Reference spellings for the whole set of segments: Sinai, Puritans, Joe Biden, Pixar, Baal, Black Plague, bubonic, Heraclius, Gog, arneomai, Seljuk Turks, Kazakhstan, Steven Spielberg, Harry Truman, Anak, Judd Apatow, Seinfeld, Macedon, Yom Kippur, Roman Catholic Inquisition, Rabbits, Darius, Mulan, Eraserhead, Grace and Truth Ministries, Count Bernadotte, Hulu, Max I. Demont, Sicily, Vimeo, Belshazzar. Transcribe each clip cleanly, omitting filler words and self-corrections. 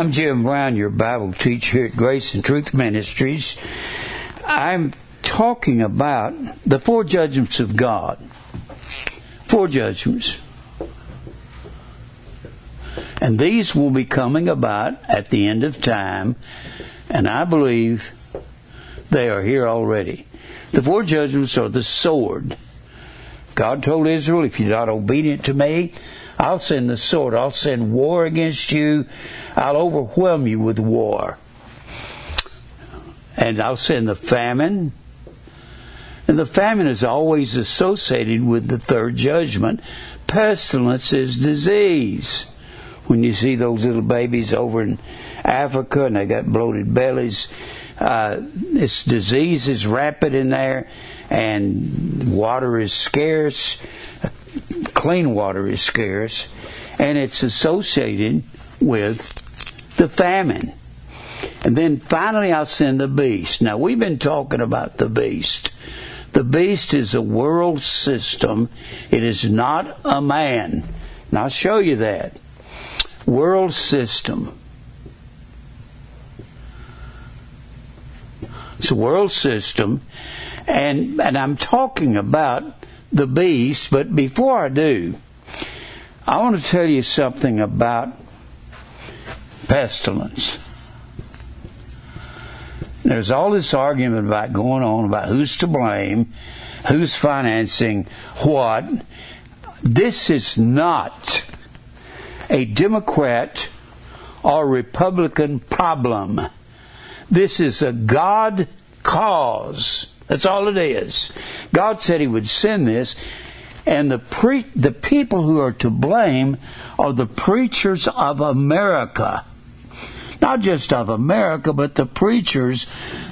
I'm Jim Brown, your Bible teacher here at Grace and Truth Ministries. I'm talking about the four judgments of God. Four judgments. And these will be coming about at the end of time, and I believe they are here already. The four judgments are the sword. God told Israel, if you're not obedient to me, I'll send the sword. I'll send war against you. I'll overwhelm you with war. And I'll send the famine. And the famine is always associated with the third judgment. Pestilence is disease. When you see those little babies over in Africa and they got bloated bellies, this disease is rampant in there, and water is scarce, clean water is scarce, and it's associated with the famine. And then finally I'll send the beast. Now, we've been talking about the beast. The beast is a world system. It is not a man. And I'll show you that. World system. It's a world system, and I'm talking about the beast, but before I do, I want to tell you something about pestilence. There's all this argument about going on about who's to blame, who's financing what. This is not a Democrat or Republican problem. This is a God cause. That's all it is. God said He would send this, and the people who are to blame are the preachers of America. Not just of America, but the preachers,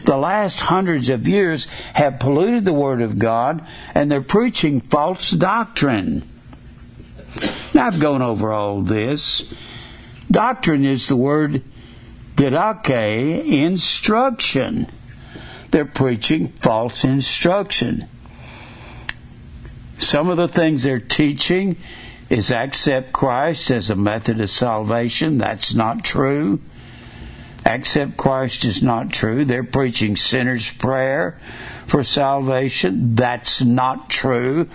the last hundreds of years, have polluted the Word of God, and they're preaching false doctrine. Now, I've gone over all this. Doctrine is the word didache, instruction. They're preaching false instruction. Some of the things they're teaching is accept Christ as a method of salvation. That's not true. Accept Christ is not true. They're preaching sinner's prayer for salvation. That's not true.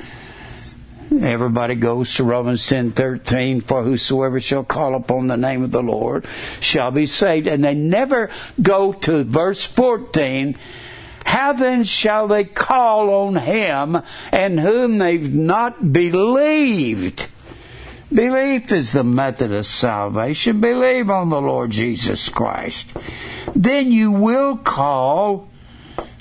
Everybody goes to Romans 10:13, for whosoever shall call upon the name of the Lord shall be saved. And they never go to verse 14, how then shall they call on Him in whom they've not believed? Belief is the method of salvation. Believe on the Lord Jesus Christ. Then you will call,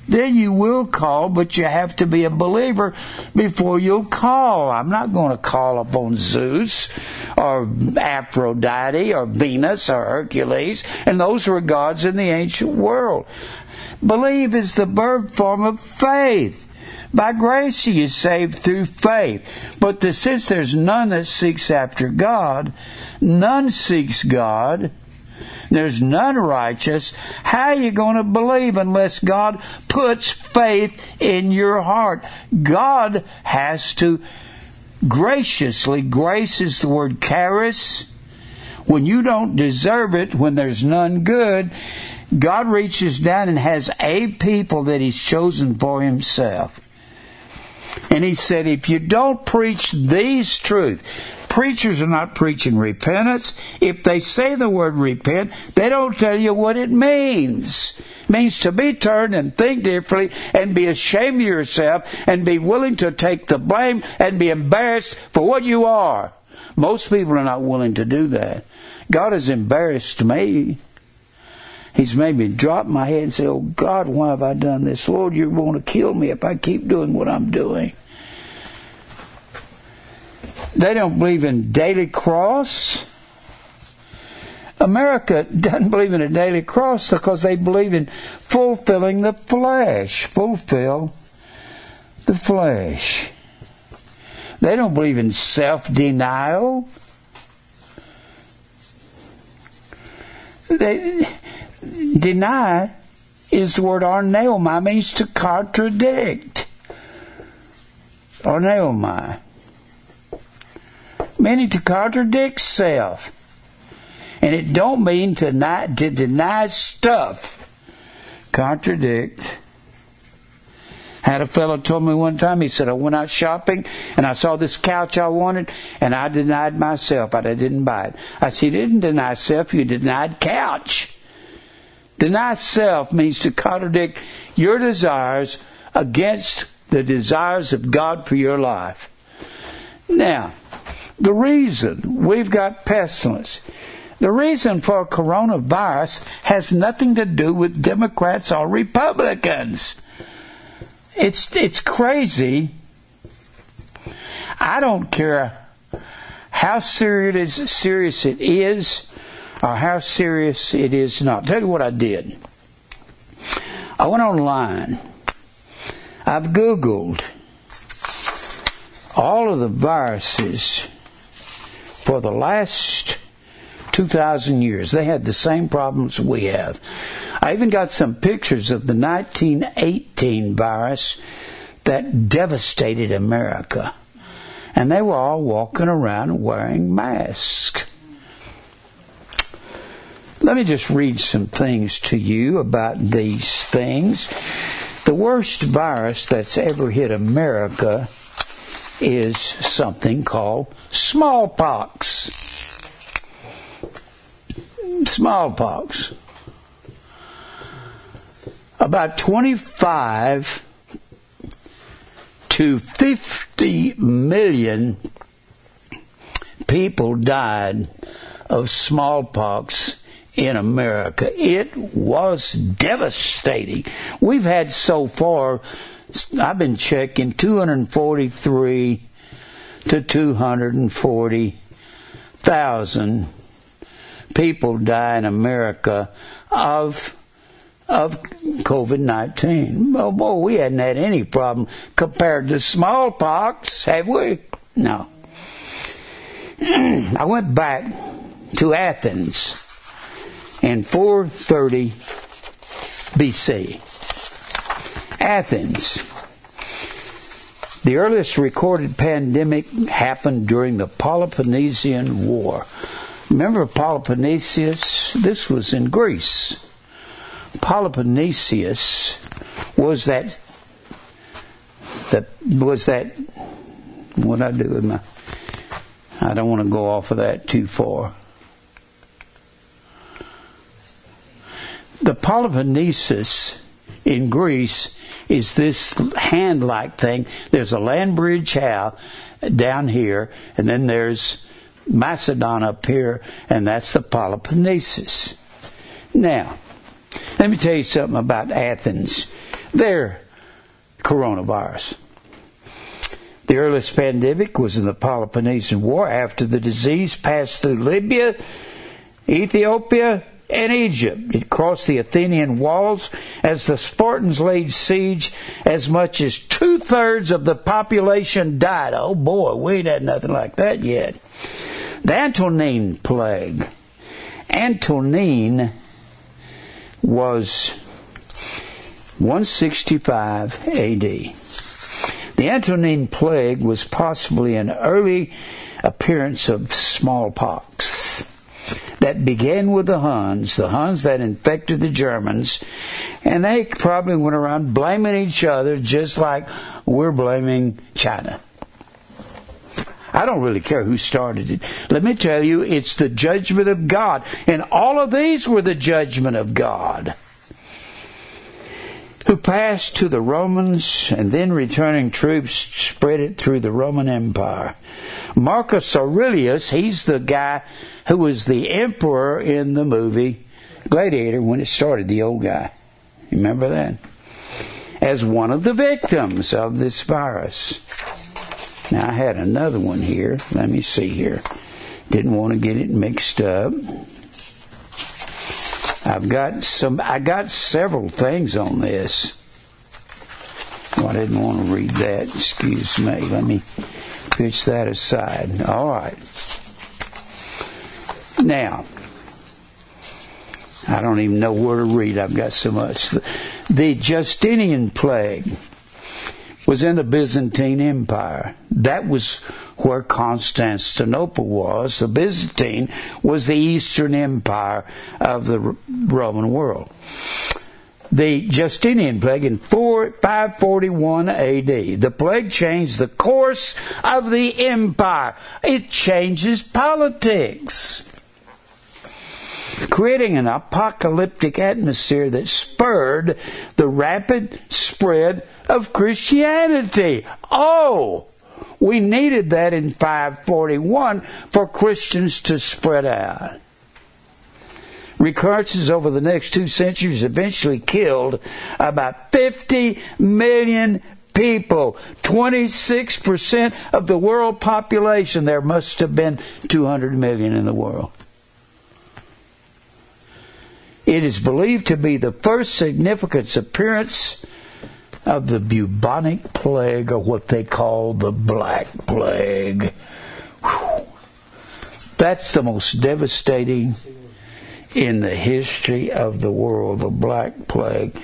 but you have to be a believer before you'll call. I'm not going to call upon Zeus or Aphrodite or Venus or Hercules, and those were gods in the ancient world. Believe is the verb form of faith. By grace you are saved through faith. But since there's none that seeks after God, none seeks God, there's none righteous, how are you going to believe unless God puts faith in your heart? God has to graciously, grace is the word charis, when you don't deserve it, when there's none good, God reaches down and has a people that He's chosen for Himself. And He said, if you don't preach these truths, preachers are not preaching repentance. If they say the word repent, they don't tell you what it means. It means to be turned and think differently and be ashamed of yourself and be willing to take the blame and be embarrassed for what you are. Most people are not willing to do that. God has embarrassed me. He's made me drop my head and say, oh God, why have I done this? Lord, you're going to kill me if I keep doing what I'm doing. They don't believe in daily cross. America doesn't believe in a daily cross because they believe in fulfilling the flesh. Fulfill the flesh. They don't believe in self-denial. Deny is the word arneomai, means to contradict. Arneomai. Meaning to contradict self. And it don't mean to deny stuff. Contradict. Had a fellow told me one time, he said, I went out shopping and I saw this couch I wanted and I denied myself. I didn't buy it. I said, you didn't deny self, you denied couch. Deny self means to contradict your desires against the desires of God for your life. Now, the reason we've got pestilence, the reason for coronavirus has nothing to do with Democrats or Republicans. It's crazy. I don't care how serious it is or how serious it is not. I'll tell you what I did. I went online. I've Googled all of the viruses for the last 2,000 years. They had the same problems we have. I even got some pictures of the 1918 virus that devastated America. And they were all walking around wearing masks. Let me just read some things to you about these things. The worst virus that's ever hit America is something called smallpox. Smallpox. About 25 to 50 million people died of smallpox in America. It was devastating. We've had so far, I've been checking, 243 to 240,000 people die in America of COVID-19. Oh boy, we hadn't had any problem compared to smallpox, have we? No. I went back to Athens in 430 B.C. Athens. The earliest recorded pandemic happened during the Peloponnesian War. Remember Peloponnesus? This was in Greece. Peloponnesus was that what I do with my, I don't want to go off of that too far. The Peloponnesus in Greece is this hand-like thing. There's a land bridge down here, and then there's Macedon up here, and that's the Peloponnesus. Now, let me tell you something about Athens. Their coronavirus. The earliest pandemic was in the Peloponnesian War after the disease passed through Libya, Ethiopia, and Egypt. It crossed the Athenian walls as the Spartans laid siege. As much as 2/3 of the population died. Oh boy, we ain't had nothing like that yet. The Antonine Plague. Antonine was 165 A.D. The Antonine Plague was possibly an early appearance of smallpox that began with the Huns that infected the Germans, and they probably went around blaming each other just like we're blaming China. I don't really care who started it. Let me tell you, it's the judgment of God, and all of these were the judgment of God, who passed to the Romans, and then returning troops spread it through the Roman Empire. Marcus Aurelius, he's the guy who was the emperor in the movie Gladiator when it started, the old guy. Remember that? As one of the victims of this virus. Now, I had another one here. Let me see here. Didn't want to get it mixed up. I got several things on this. Oh, I didn't want to read that. Excuse me. Let me pitch that aside. All right. Now, I don't even know where to read. I've got so much. The Justinian Plague was in the Byzantine Empire. That was where Constantinople was. The Byzantine was the Eastern Empire of the Roman world. The Justinian Plague in 541 A.D. The plague changed the course of the empire. It changes politics, creating an apocalyptic atmosphere that spurred the rapid spread of Christianity. Oh, we needed that in 541 for Christians to spread out. Recurrences over the next 2 centuries eventually killed about 50 million people, 26% of the world population. There must have been 200 million in the world. It is believed to be the first significant appearance of the bubonic plague, or what they call the Black Plague. Whew. That's the most devastating in the history of the world, the Black Plague.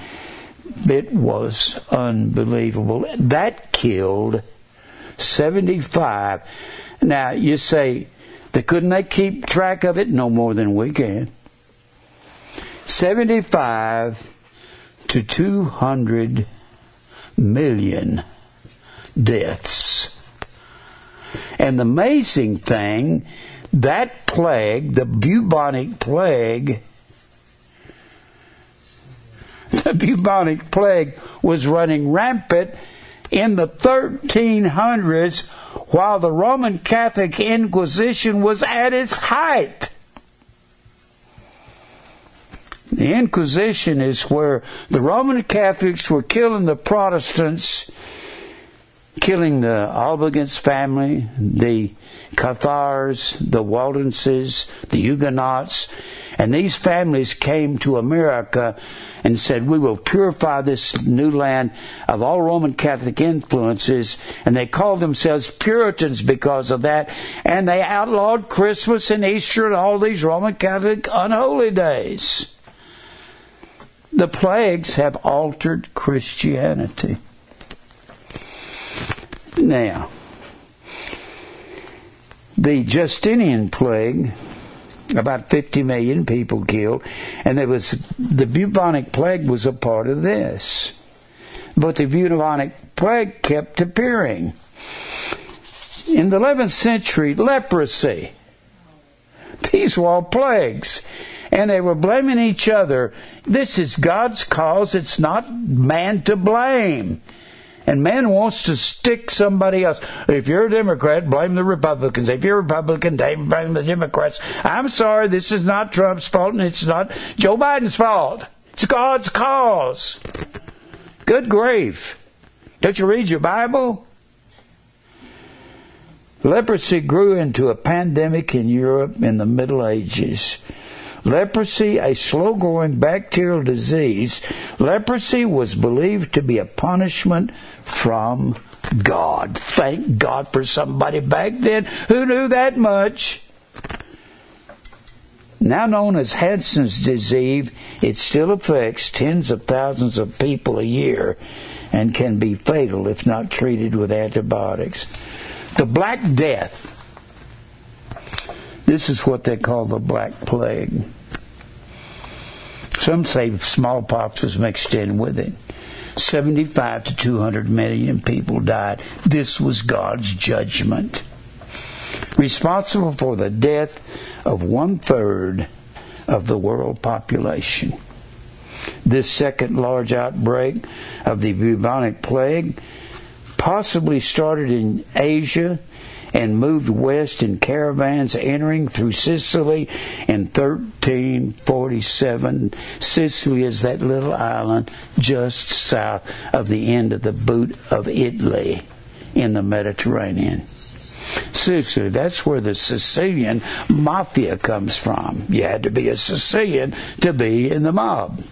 It was unbelievable. That killed 75. Now, you say, couldn't they keep track of it? No more than we can. 75 to 200 million deaths. And the amazing thing, that plague, the bubonic plague was running rampant in the 1300s while the Roman Catholic Inquisition was at its height. The Inquisition is where the Roman Catholics were killing the Protestants, killing the Albigans family, the Cathars, the Waldenses, the Huguenots, and these families came to America and said, we will purify this new land of all Roman Catholic influences, and they called themselves Puritans because of that, and they outlawed Christmas and Easter and all these Roman Catholic unholy days. The plagues have altered Christianity. Now, the Justinian Plague, about 50 million people killed, and the bubonic plague was a part of this. But the bubonic plague kept appearing. In the 11th century, leprosy. These were all plagues. And they were blaming each other. This is God's cause. It's not man to blame. And man wants to stick somebody else. If you're a Democrat, blame the Republicans. If you're a Republican, blame the Democrats. I'm sorry, this is not Trump's fault, and it's not Joe Biden's fault. It's God's cause. Good grief. Don't you read your Bible? Leprosy grew into a pandemic in Europe in the Middle Ages. Leprosy, a slow-growing bacterial disease. Leprosy was believed to be a punishment from God. Thank God for somebody back then who knew that much. Now known as Hansen's disease, it still affects tens of thousands of people a year and can be fatal if not treated with antibiotics. The Black Death. This is what they call the Black Plague. Some say smallpox was mixed in with it. 75 to 200 million people died. This was God's judgment, responsible for the death of 1/3 of the world population. This second large outbreak of the bubonic plague possibly started in Asia and moved west in caravans entering through Sicily in 1347. Sicily is that little island just south of the end of the boot of Italy in the Mediterranean. Sicily, that's where the Sicilian mafia comes from. You had to be a Sicilian to be in the mob.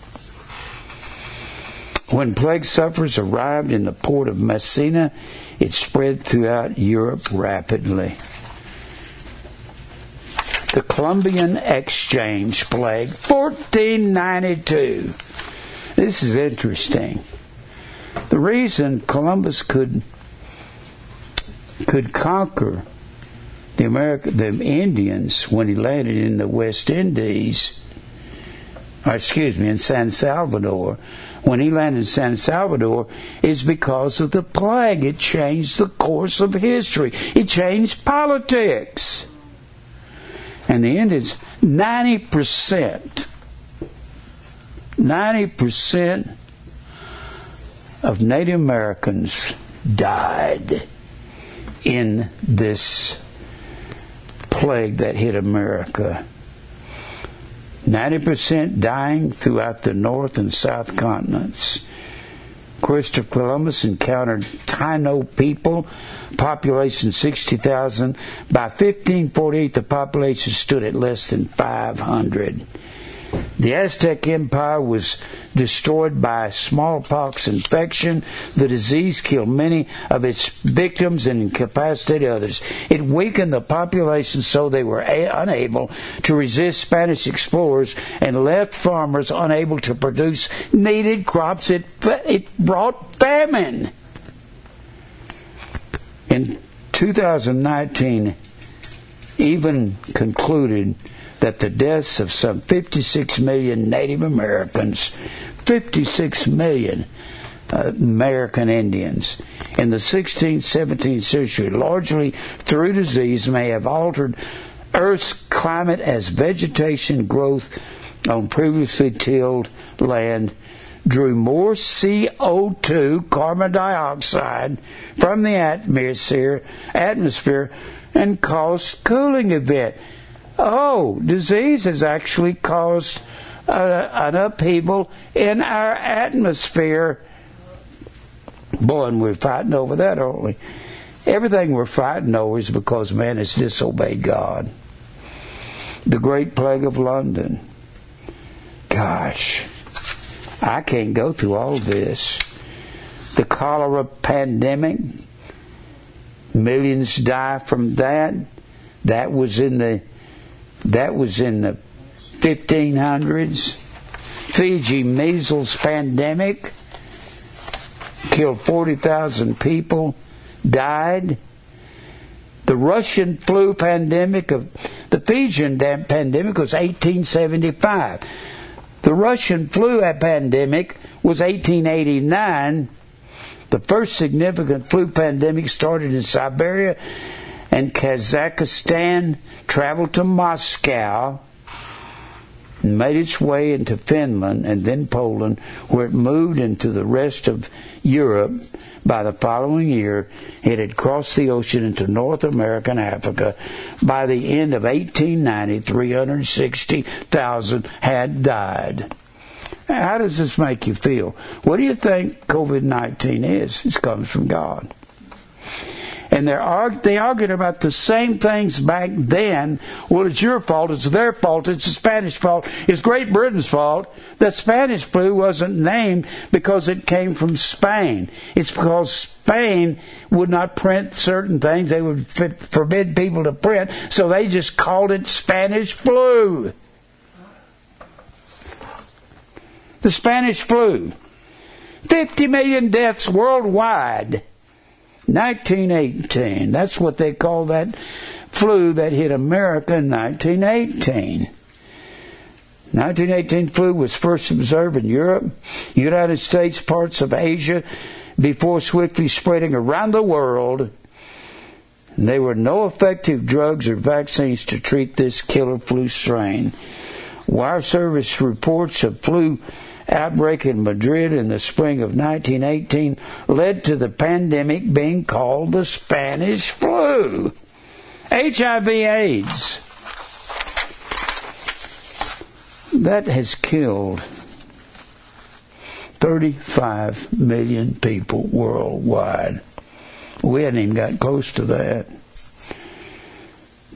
When plague sufferers arrived in the port of Messina, it spread throughout Europe rapidly. The Columbian Exchange Plague, 1492. This is interesting. The reason Columbus could conquer the Indians, when he landed in the West Indies, in San Salvador, when he landed in San Salvador, is because of the plague. It changed the course of history. It changed politics. And the Indians, 90% of Native Americans died in this plague that hit America. 90% dying throughout the North and South continents. Christopher Columbus encountered Taino people, population 60,000. By 1548, the population stood at less than 500. The Aztec Empire was destroyed by smallpox infection. The disease killed many of its victims and incapacitated others. It weakened the population so they were unable to resist Spanish explorers and left farmers unable to produce needed crops. It brought famine. In 2019, even concluded that the deaths of some 56 million Native Americans, 56 million American Indians in the 16th, 17th century, largely through disease, may have altered Earth's climate as vegetation growth on previously tilled land drew more CO2, carbon dioxide, from the atmosphere and caused cooling event. Oh, disease has actually caused an upheaval in our atmosphere. Boy, and we're fighting over that, aren't we? Everything we're fighting over is because man has disobeyed God. The Great Plague of London. Gosh, I can't go through all this. The cholera pandemic. Millions die from that. That was in the 1500s. Fiji measles pandemic killed 40,000 people, died. The Russian flu pandemic of the Fijian pandemic was 1875. The Russian flu pandemic was 1889. The first significant flu pandemic started in Siberia and Kazakhstan, traveled to Moscow and made its way into Finland and then Poland, where it moved into the rest of Europe. By the following year, it had crossed the ocean into North America and Africa. By the end of 1890, 360,000 had died. How does this make you feel? What do you think COVID-19 is? It comes from God. And they argued about the same things back then. Well, it's your fault. It's their fault. It's the Spanish fault. It's Great Britain's fault. The Spanish flu wasn't named because it came from Spain. It's because Spain would not print certain things. They would forbid people to print, so they just called it Spanish flu. The Spanish flu. 50 million deaths worldwide. 1918. That's what they call that flu that hit America in 1918. 1918 flu was first observed in Europe, United States, parts of Asia, before swiftly spreading around the world. And there were no effective drugs or vaccines to treat this killer flu strain. Wire Service reports of flu outbreak in Madrid in the spring of 1918 led to the pandemic being called the Spanish flu. HIV/AIDS. That has killed 35 million people worldwide. We hadn't even got close to that.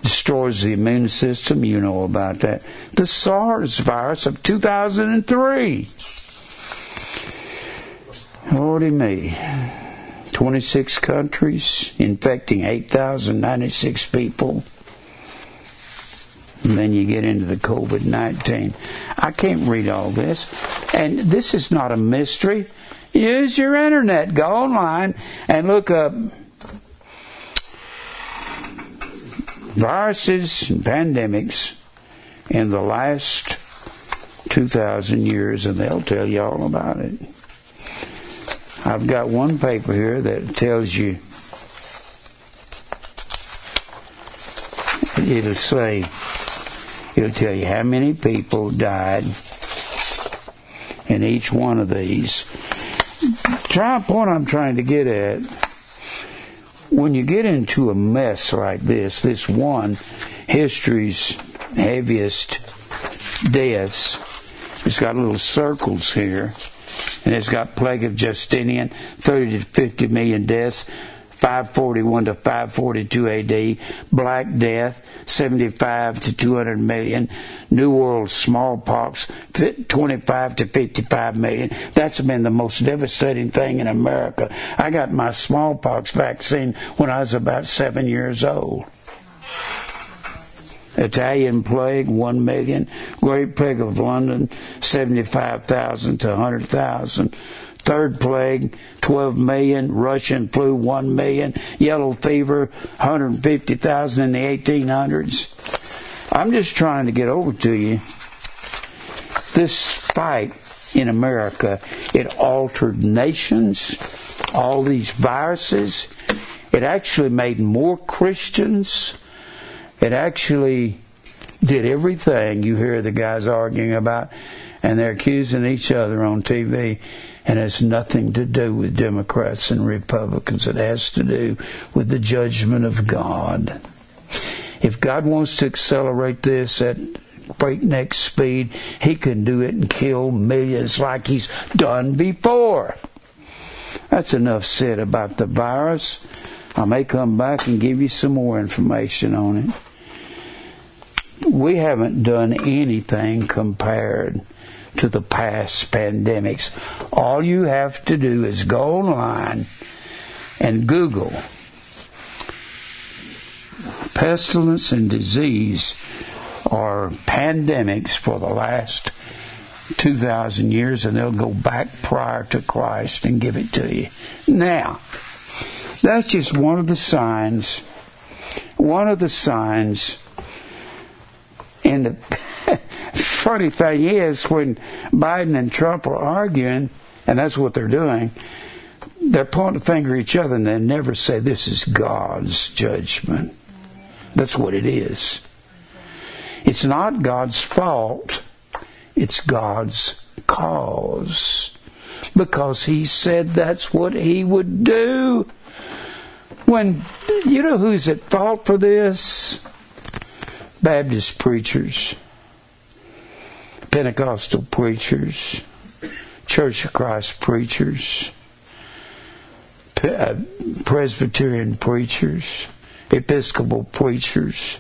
Destroys the immune system, you know about that. The SARS virus of 2003. Lordy me. 26 countries, infecting 8,096 people. And then you get into the COVID-19. I can't read all this. And this is not a mystery. Use your internet. Go online and look up viruses and pandemics in the last 2,000 years, and they'll tell you all about it. I've got one paper here that tells you, it'll say, it'll tell you how many people died in each one of these. The point I'm trying to get at, when you get into a mess like this, this one, history's heaviest deaths, it's got little circles here, and it's got plague of Justinian, 30 to 50 million deaths, 541 to 542 A.D., Black Death, 75 to 200 million, New World smallpox, 25 to 55 million. That's been the most devastating thing in America. I got my smallpox vaccine when I was about 7 years old. Italian Plague, 1 million. Great Plague of London, 75,000 to 100,000. Third Plague, 12 million. Russian flu, 1 million. Yellow fever, 150,000 in the 1800s. I'm just trying to get over to you. This fight in America, it altered nations, all these viruses. It actually made more Christians. It actually did everything you hear the guys arguing about, and they're accusing each other on TV. And it has nothing to do with Democrats and Republicans. It has to do with the judgment of God. If God wants to accelerate this at breakneck speed, He can do it and kill millions like He's done before. That's enough said about the virus. I may come back and give you some more information on it. We haven't done anything compared to the past pandemics. All you have to do is go online and Google pestilence and disease or pandemics for the last 2,000 years, and they'll go back prior to Christ and give it to you. Now, that's just one of the signs in the funny thing is, when Biden and Trump are arguing, and that's what they're doing, they're pointing the finger at each other, and they never say, this is God's judgment. That's what it is. It's not God's fault. It's God's cause. Because He said that's what He would do. When, you know who's at fault for this? Baptist preachers, Pentecostal preachers, Church of Christ preachers, Presbyterian preachers, Episcopal preachers,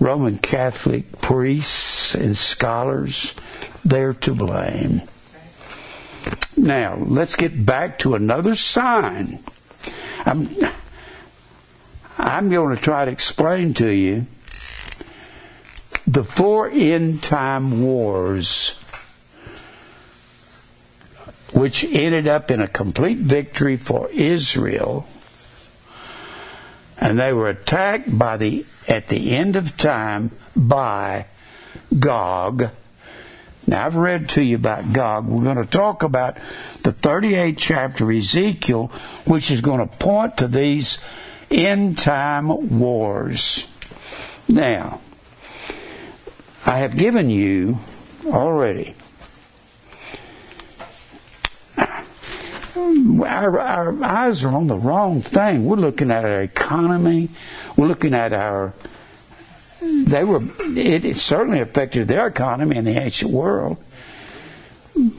Roman Catholic priests and scholars, they're to blame. Now, let's get back to another sign. I'm going to try to explain to you the four end-time wars, which ended up in a complete victory for Israel, and they were attacked at the end of time by Gog. Now, I've read to you about Gog. We're going to talk about the 38th chapter of Ezekiel, which is going to point to these end-time wars. Now, I have given you already our eyes are on the wrong thing. We're looking at our economy. We're looking at our it certainly affected their economy in the ancient world,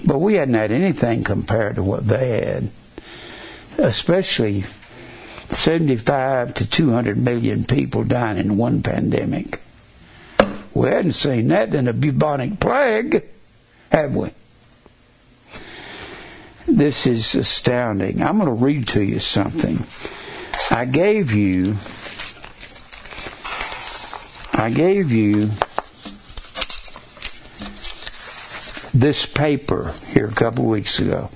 but we hadn't had anything compared to what they had, especially 75 to 200 million people dying in one pandemic. We hadn't seen that in the bubonic plague, have we? This is astounding. I'm going to read to you something. I gave you this paper here a couple weeks ago.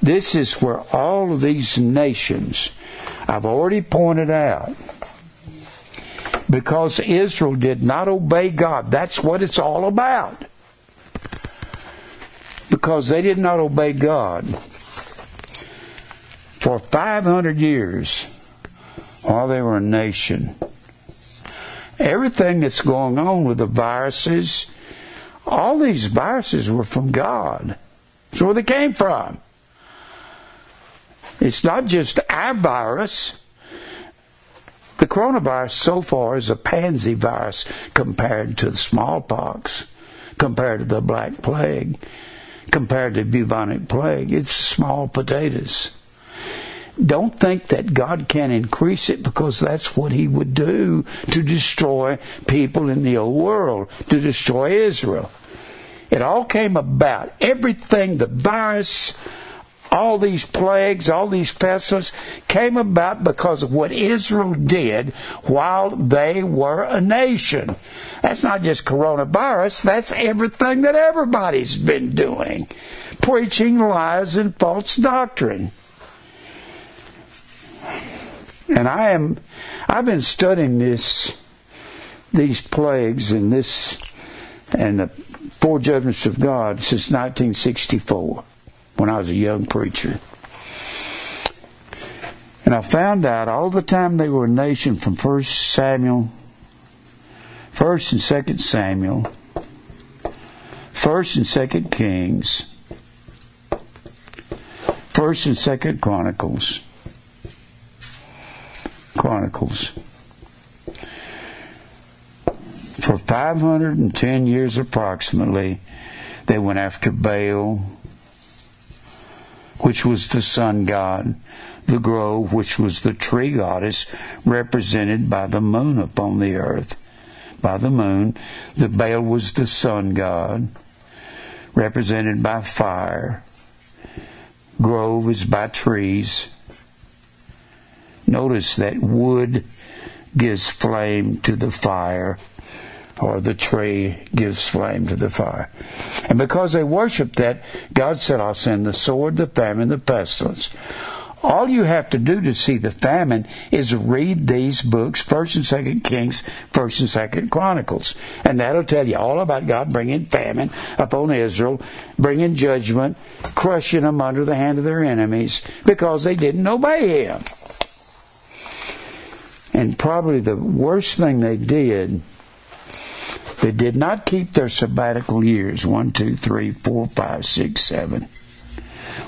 This is where all of these nations, I've already pointed out because Israel did not obey God. That's what it's all about. Because they did not obey God. For 500 years, while they were a nation, everything that's going on with the viruses, all these viruses were from God. That's where they came from. It's not just our virus. The coronavirus so far is a pansy virus compared to the smallpox, compared to the Black Plague, compared to bubonic plague. It's small potatoes. Don't think that God can increase it, because that's what he would do to destroy people in the old world, to destroy Israel. It all came about. Everything, the virus, all these plagues, all these pestilence came about because of what Israel did while they were a nation. That's not just coronavirus. That's everything that everybody's been doing. Preaching lies and false doctrine. And I've been studying these plagues and the four judgments of God since 1964. When I was a young preacher. And I found out all the time they were a nation from 1st and 2nd Samuel, 1st and 2nd Kings, 1st and 2nd Chronicles. For 510 years approximately, they went after Baal, which was the sun god, the grove, which was the tree goddess, represented by the moon upon the earth. By the moon, the Baal was the sun god, represented by fire. Grove is by trees. Notice that wood gives flame to the fire, or the tree gives flame to the fire. And because they worshiped that, God said, I'll send the sword, the famine, the pestilence. All you have to do to see the famine is read these books, 1st and 2nd Kings, 1st and 2nd Chronicles. And that'll tell you all about God bringing famine upon Israel, bringing judgment, crushing them under the hand of their enemies, because they didn't obey him. And probably the worst thing they did, they did not keep their sabbatical years. 1, 2, 3, 4, 5, 6, 7.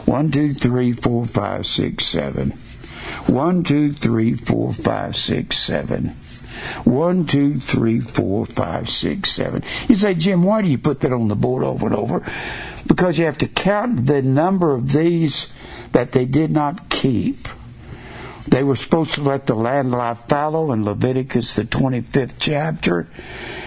1, 2, 3, 4, 5, 6, 7. 1, 2, 3, 4, 5, 6, 7. 1, 2, 3, 4, 5, 6, 7. You say, Jim, why do you put that on the board over and over? Because you have to count the number of these that they did not keep. They were supposed to let the land lie fallow in Leviticus, the 25th chapter.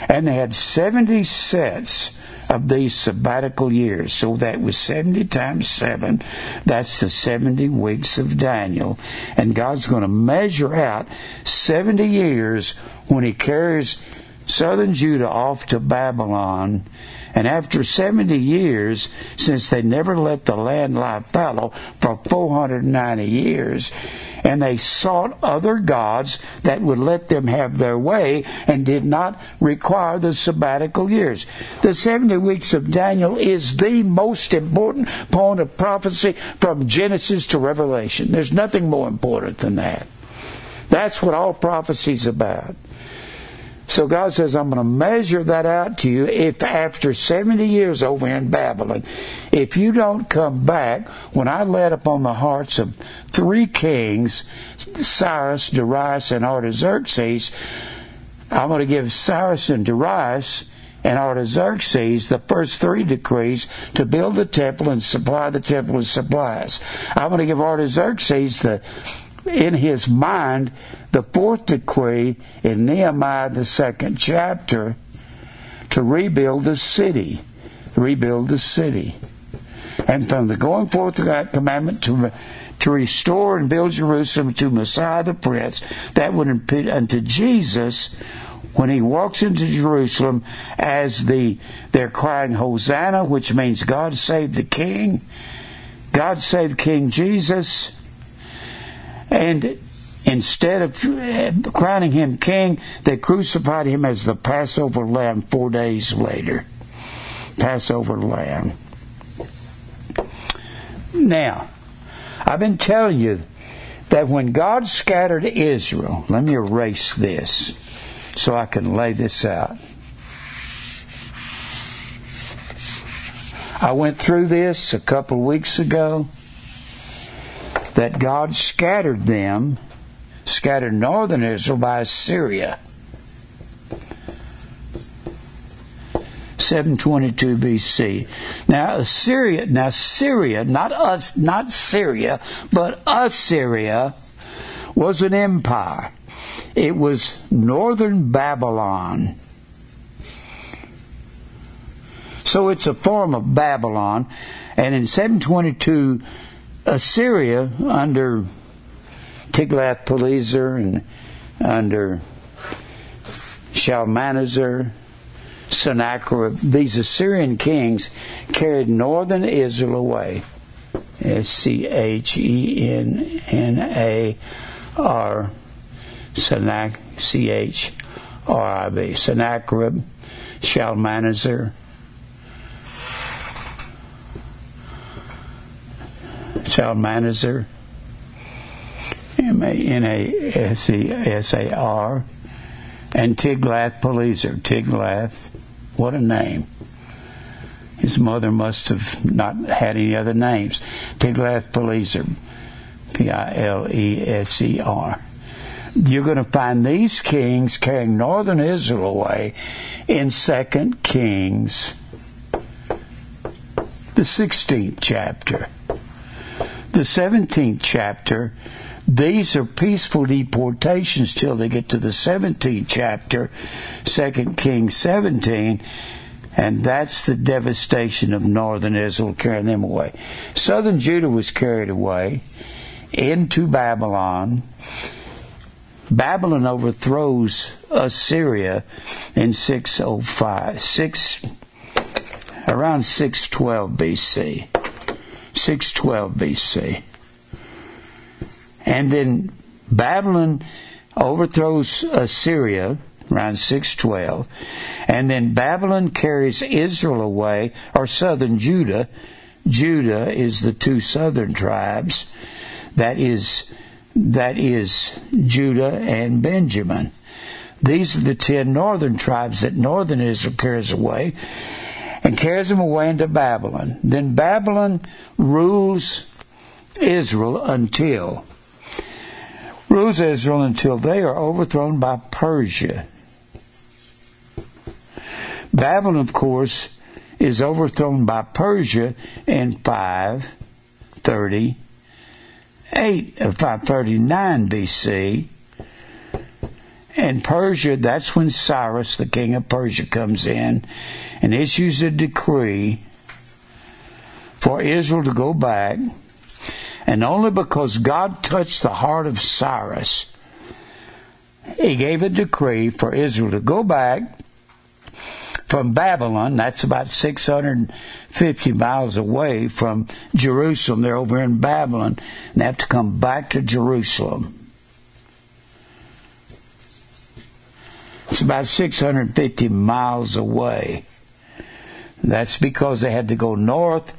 And they had 70 sets of these sabbatical years. So that was 70 times 7. That's the 70 weeks of Daniel. And God's going to measure out 70 years when he carries southern Judah off to Babylon. And after 70 years, since they never let the land lie fallow for 490 years, and they sought other gods that would let them have their way and did not require the sabbatical years. The 70 weeks of Daniel is the most important point of prophecy from Genesis to Revelation. There's nothing more important than that. That's what all prophecy is about. So God says, I'm going to measure that out to you. If after 70 years over in Babylon, if you don't come back, when I led upon the hearts of 3 kings, Cyrus, Darius, and Artaxerxes, I'm going to give Cyrus and Darius and Artaxerxes the first 3 decrees to build the temple and supply the temple with supplies. I'm going to give Artaxerxes in his mind, the 4th decree in Nehemiah, the 2nd chapter, to rebuild the city. And from the going forth of that commandment to restore and build Jerusalem to Messiah the Prince, that would impute unto Jesus when he walks into Jerusalem as they're crying Hosanna, which means God save the King. God save King Jesus. And Instead of crowning him king, they crucified him as the Passover lamb 4 days later. Passover lamb. Now, I've been telling you that when God scattered Israel, let me erase this so I can lay this out. I went through this a couple of weeks ago, that God scattered them, scattered northern Israel by Assyria. 722 BC. Now Assyria, but Assyria was an empire. It was northern Babylon. So it's a form of Babylon, and in 722 Assyria, under Tiglath-Pileser and under Shalmaneser, Sennacherib, these Assyrian kings carried northern Israel away. S-C-H-E-N-N-A-R, C-H-R-I-B, Sennacherib, Shalmaneser, M-A-N-A-S-E-S-A-R, and Tiglath-Pileser. Tiglath, what a name. His mother must have not had any other names. Tiglath-Pileser, P-I-L-E-S-E-R. You're going to find these kings carrying northern Israel away in 2 Kings, the 16th chapter. The 17th chapter, these are peaceful deportations till they get to the 17th chapter, 2 Kings 17, and that's the devastation of northern Israel carrying them away. Southern Judah was carried away into Babylon. Babylon overthrows Assyria in 612 BC. 612 BC. And then Babylon overthrows Assyria around 612. And then Babylon carries Israel away, or southern Judah. Judah is the two southern tribes. That is Judah and Benjamin. These are the 10 northern tribes that northern Israel carries away. And carries them away into Babylon. Then Babylon rules Israel until they are overthrown by Persia. Babylon, of course, is overthrown by Persia in 539 BC. And Persia, that's when Cyrus, the king of Persia, comes in and issues a decree for Israel to go back. And only because God touched the heart of Cyrus, he gave a decree for Israel to go back from Babylon. That's about 650 miles away from Jerusalem. They're over in Babylon. And they have to come back to Jerusalem. It's about 650 miles away. That's because they had to go north,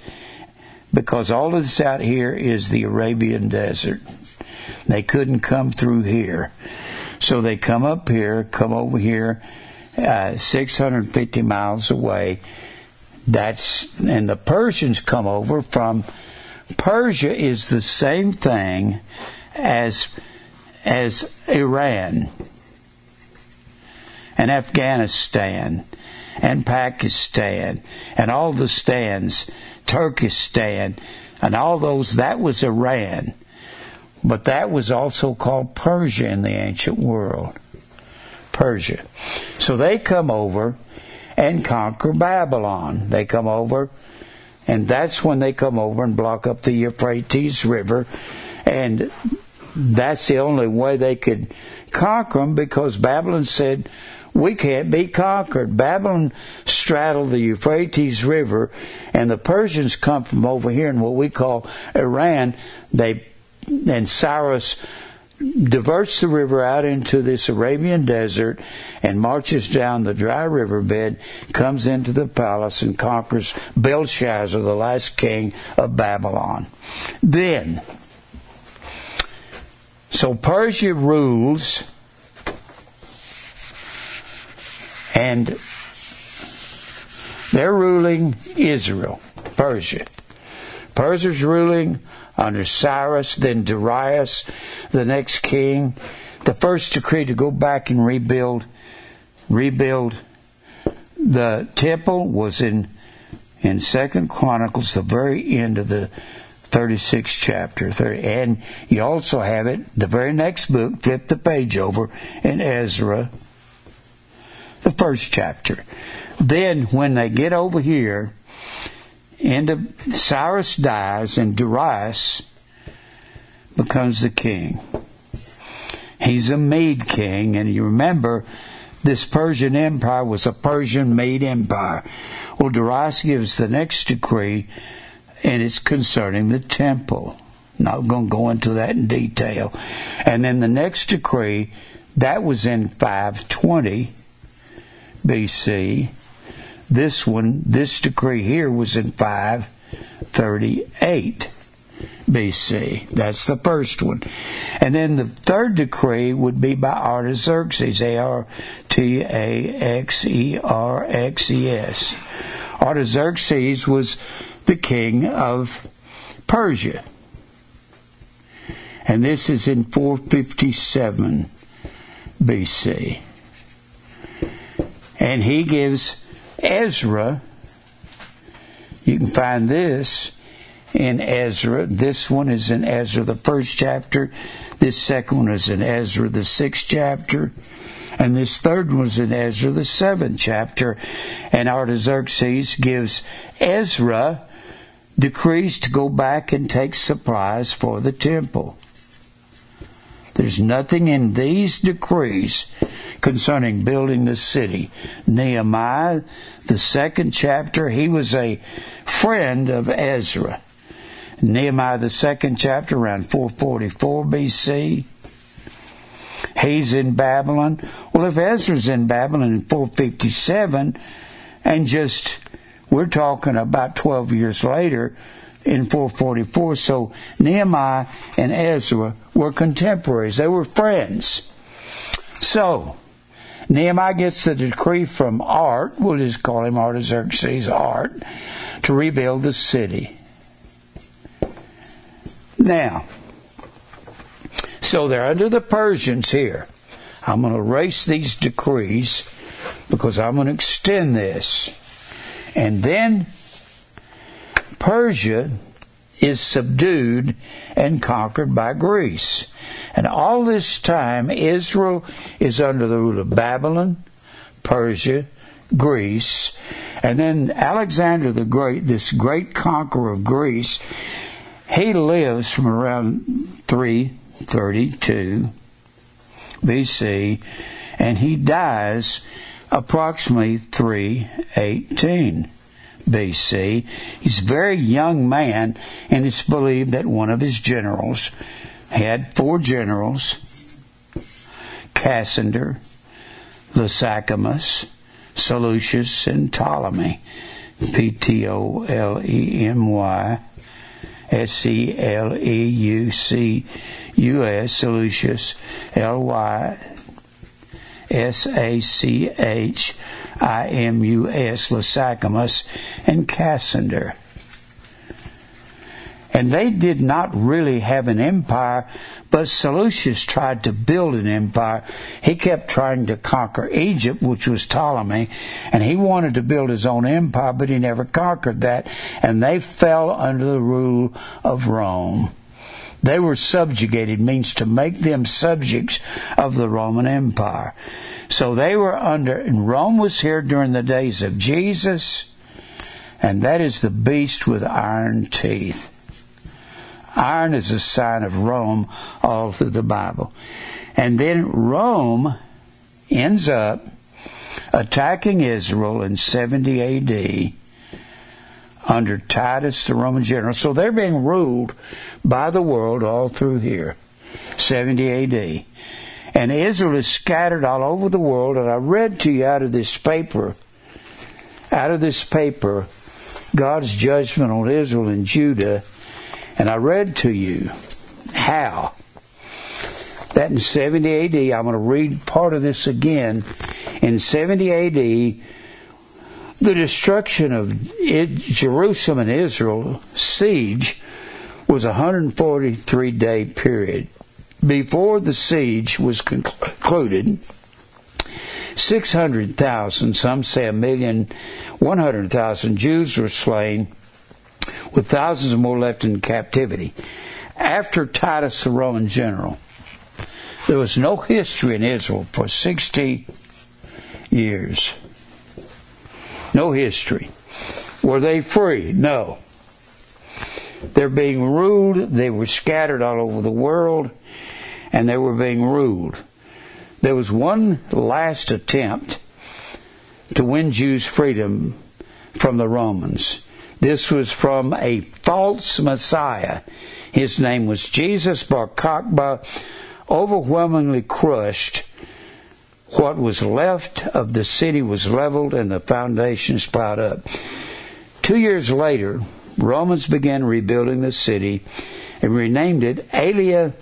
because all of this out here is the Arabian desert. They couldn't come through here. So they come up here, come over here, 650 miles away. And the Persians come over from... Persia is the same thing as Iran and Afghanistan, and Pakistan, and all the stands, Turkestan, and all those, that was Iran. But that was also called Persia in the ancient world. Persia. So they come over and conquer Babylon. They come over, and that's when they come over and block up the Euphrates River, and that's the only way they could conquer them, because Babylon said, we can't be conquered. Babylon straddled the Euphrates River, and the Persians come from over here in what we call Iran. Cyrus diverts the river out into this Arabian desert and marches down the dry riverbed, comes into the palace and conquers Belshazzar, the last king of Babylon. Then, so Persia rules, and they're ruling Israel, Persia. Persia's ruling under Cyrus, then Darius, the next king. The first decree to go back and rebuild the temple was in 2 Chronicles, the very end of the 36th chapter. And you also have it, the very next book, flip the page over, in Ezra, the first chapter. Then when they get over here, Cyrus dies and Darius becomes the king. He's a Mede king, and you remember this Persian Empire was a Persian Mede Empire. Well, Darius gives the next decree, and it's concerning the temple. Not going to go into that in detail. And then the next decree, that was in 520 BC. This decree here was in 538 BC. That's the first one. And then the third decree would be by Artaxerxes, Artaxerxes. Artaxerxes was the king of Persia. And this is in 457 BC. And he gives Ezra, you can find this in Ezra. This one is in Ezra, the first chapter. This second one is in Ezra, the sixth chapter. And this third one is in Ezra, the seventh chapter. And Artaxerxes gives Ezra decrees to go back and take supplies for the temple. There's nothing in these decrees concerning building the city. Nehemiah, the second chapter, he was a friend of Ezra. Nehemiah, the second chapter, around 444 BC. He's in Babylon. Well, if Ezra's in Babylon in 457, and just, we're talking about 12 years later, in 444, so Nehemiah and Ezra were contemporaries. They were friends. So, Nehemiah gets the decree from Art, we'll just call him Artaxerxes, Art, to rebuild the city. Now, so they're under the Persians here. I'm going to erase these decrees because I'm going to extend this. And then Persia is subdued and conquered by Greece. And all this time, Israel is under the rule of Babylon, Persia, Greece. And then Alexander the Great, this great conqueror of Greece, he lives from around 332 BC, and he dies approximately 318 BC. He's a very young man, and it's believed that one of his generals had four generals: Cassander, Lysimachus, Seleucus, and Ptolemy. Ptolemy, Seleucus, Lysimachus, Lysimachus, and Cassander. And they did not really have an empire, but Seleucus tried to build an empire. He kept trying to conquer Egypt, which was Ptolemy, and he wanted to build his own empire, but he never conquered that, and they fell under the rule of Rome. They were subjugated, means to make them subjects of the Roman Empire. So they were under, and Rome was here during the days of Jesus, and that is the beast with iron teeth. Iron is a sign of Rome all through the Bible. And then Rome ends up attacking Israel in 70 A.D., under Titus, the Roman general. So they're being ruled by the world all through here. 70 A.D. And Israel is scattered all over the world. And I read to you out of this paper, God's judgment on Israel and Judah. And I read to you how that in 70 A.D., I'm going to read part of this again. In 70 A.D., the destruction of Jerusalem and Israel siege was a 143-day period. Before the siege was concluded, 600,000, some say 1,100,000 Jews were slain, with thousands more left in captivity. After Titus, the Roman general, there was no history in Israel for 60 years. No history. Were they free? No. They're being ruled. They were scattered all over the world, and they were being ruled. There was one last attempt to win Jews' freedom from the Romans. This was from a false Messiah. His name was Jesus Bar Kokhba, overwhelmingly crushed. What was left of the city was leveled and the foundations piled up. 2 years later, Romans began rebuilding the city and renamed it Aelia.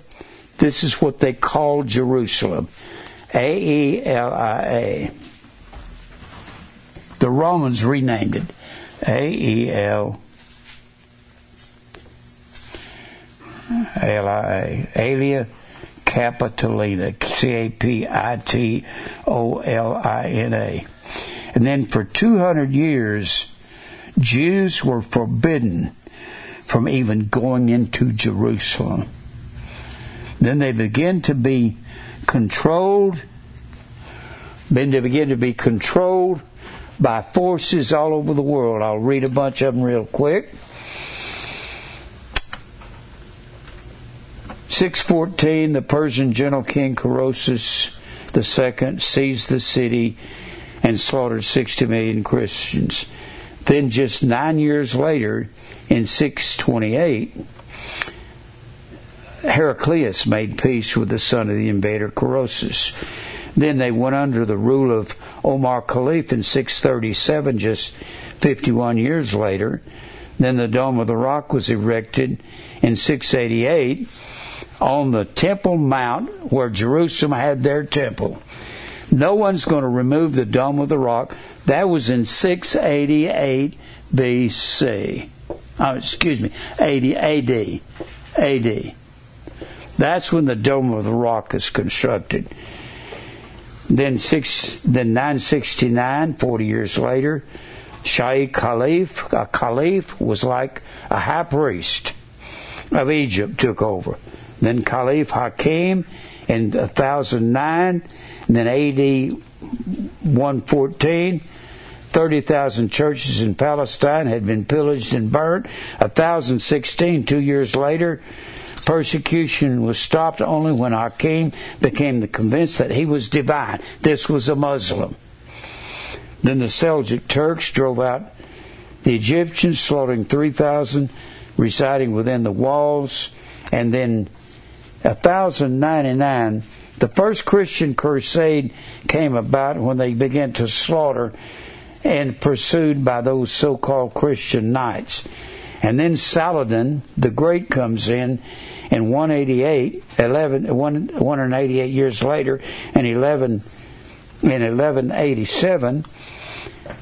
This is what they called Jerusalem. A-E-L-I-A. The Romans renamed it A-E-L-I-A. Aelia Capitolina, C-A-P-I-T-O-L-I-N-A. And then for 200 years, Jews were forbidden from even going into Jerusalem. Then they began to be controlled. By forces all over the world. I'll read a bunch of them real quick. 614, the Persian general king Chosroes II seized the city and slaughtered 60 million Christians. Then just 9 years later, in 628, Heraclius made peace with the son of the invader Chosroes. Then they went under the rule of Omar Khalif in 637, just 51 years later. Then the Dome of the Rock was erected in 688 on the Temple Mount where Jerusalem had their temple. No one's going to remove the Dome of the Rock. That was in 688 B.C. Oh, excuse me, 80 A.D. A.D. That's when the Dome of the Rock is constructed. Then 969, 40 years later, Shaikh Khalif, a Khalif was like a high priest of Egypt, took over. Then Khalif Hakim in 1009, and then A.D. 114, 30,000 churches in Palestine had been pillaged and burnt. 1016, 2 years later, persecution was stopped only when Hakim became convinced that he was divine. This was a Muslim. Then the Seljuk Turks drove out the Egyptians, slaughtering 3,000, residing within the walls. And then 1099, the first Christian crusade came about when they began to slaughter and pursued by those so-called Christian knights. And then Saladin the Great comes in 188 years later, and in 1187,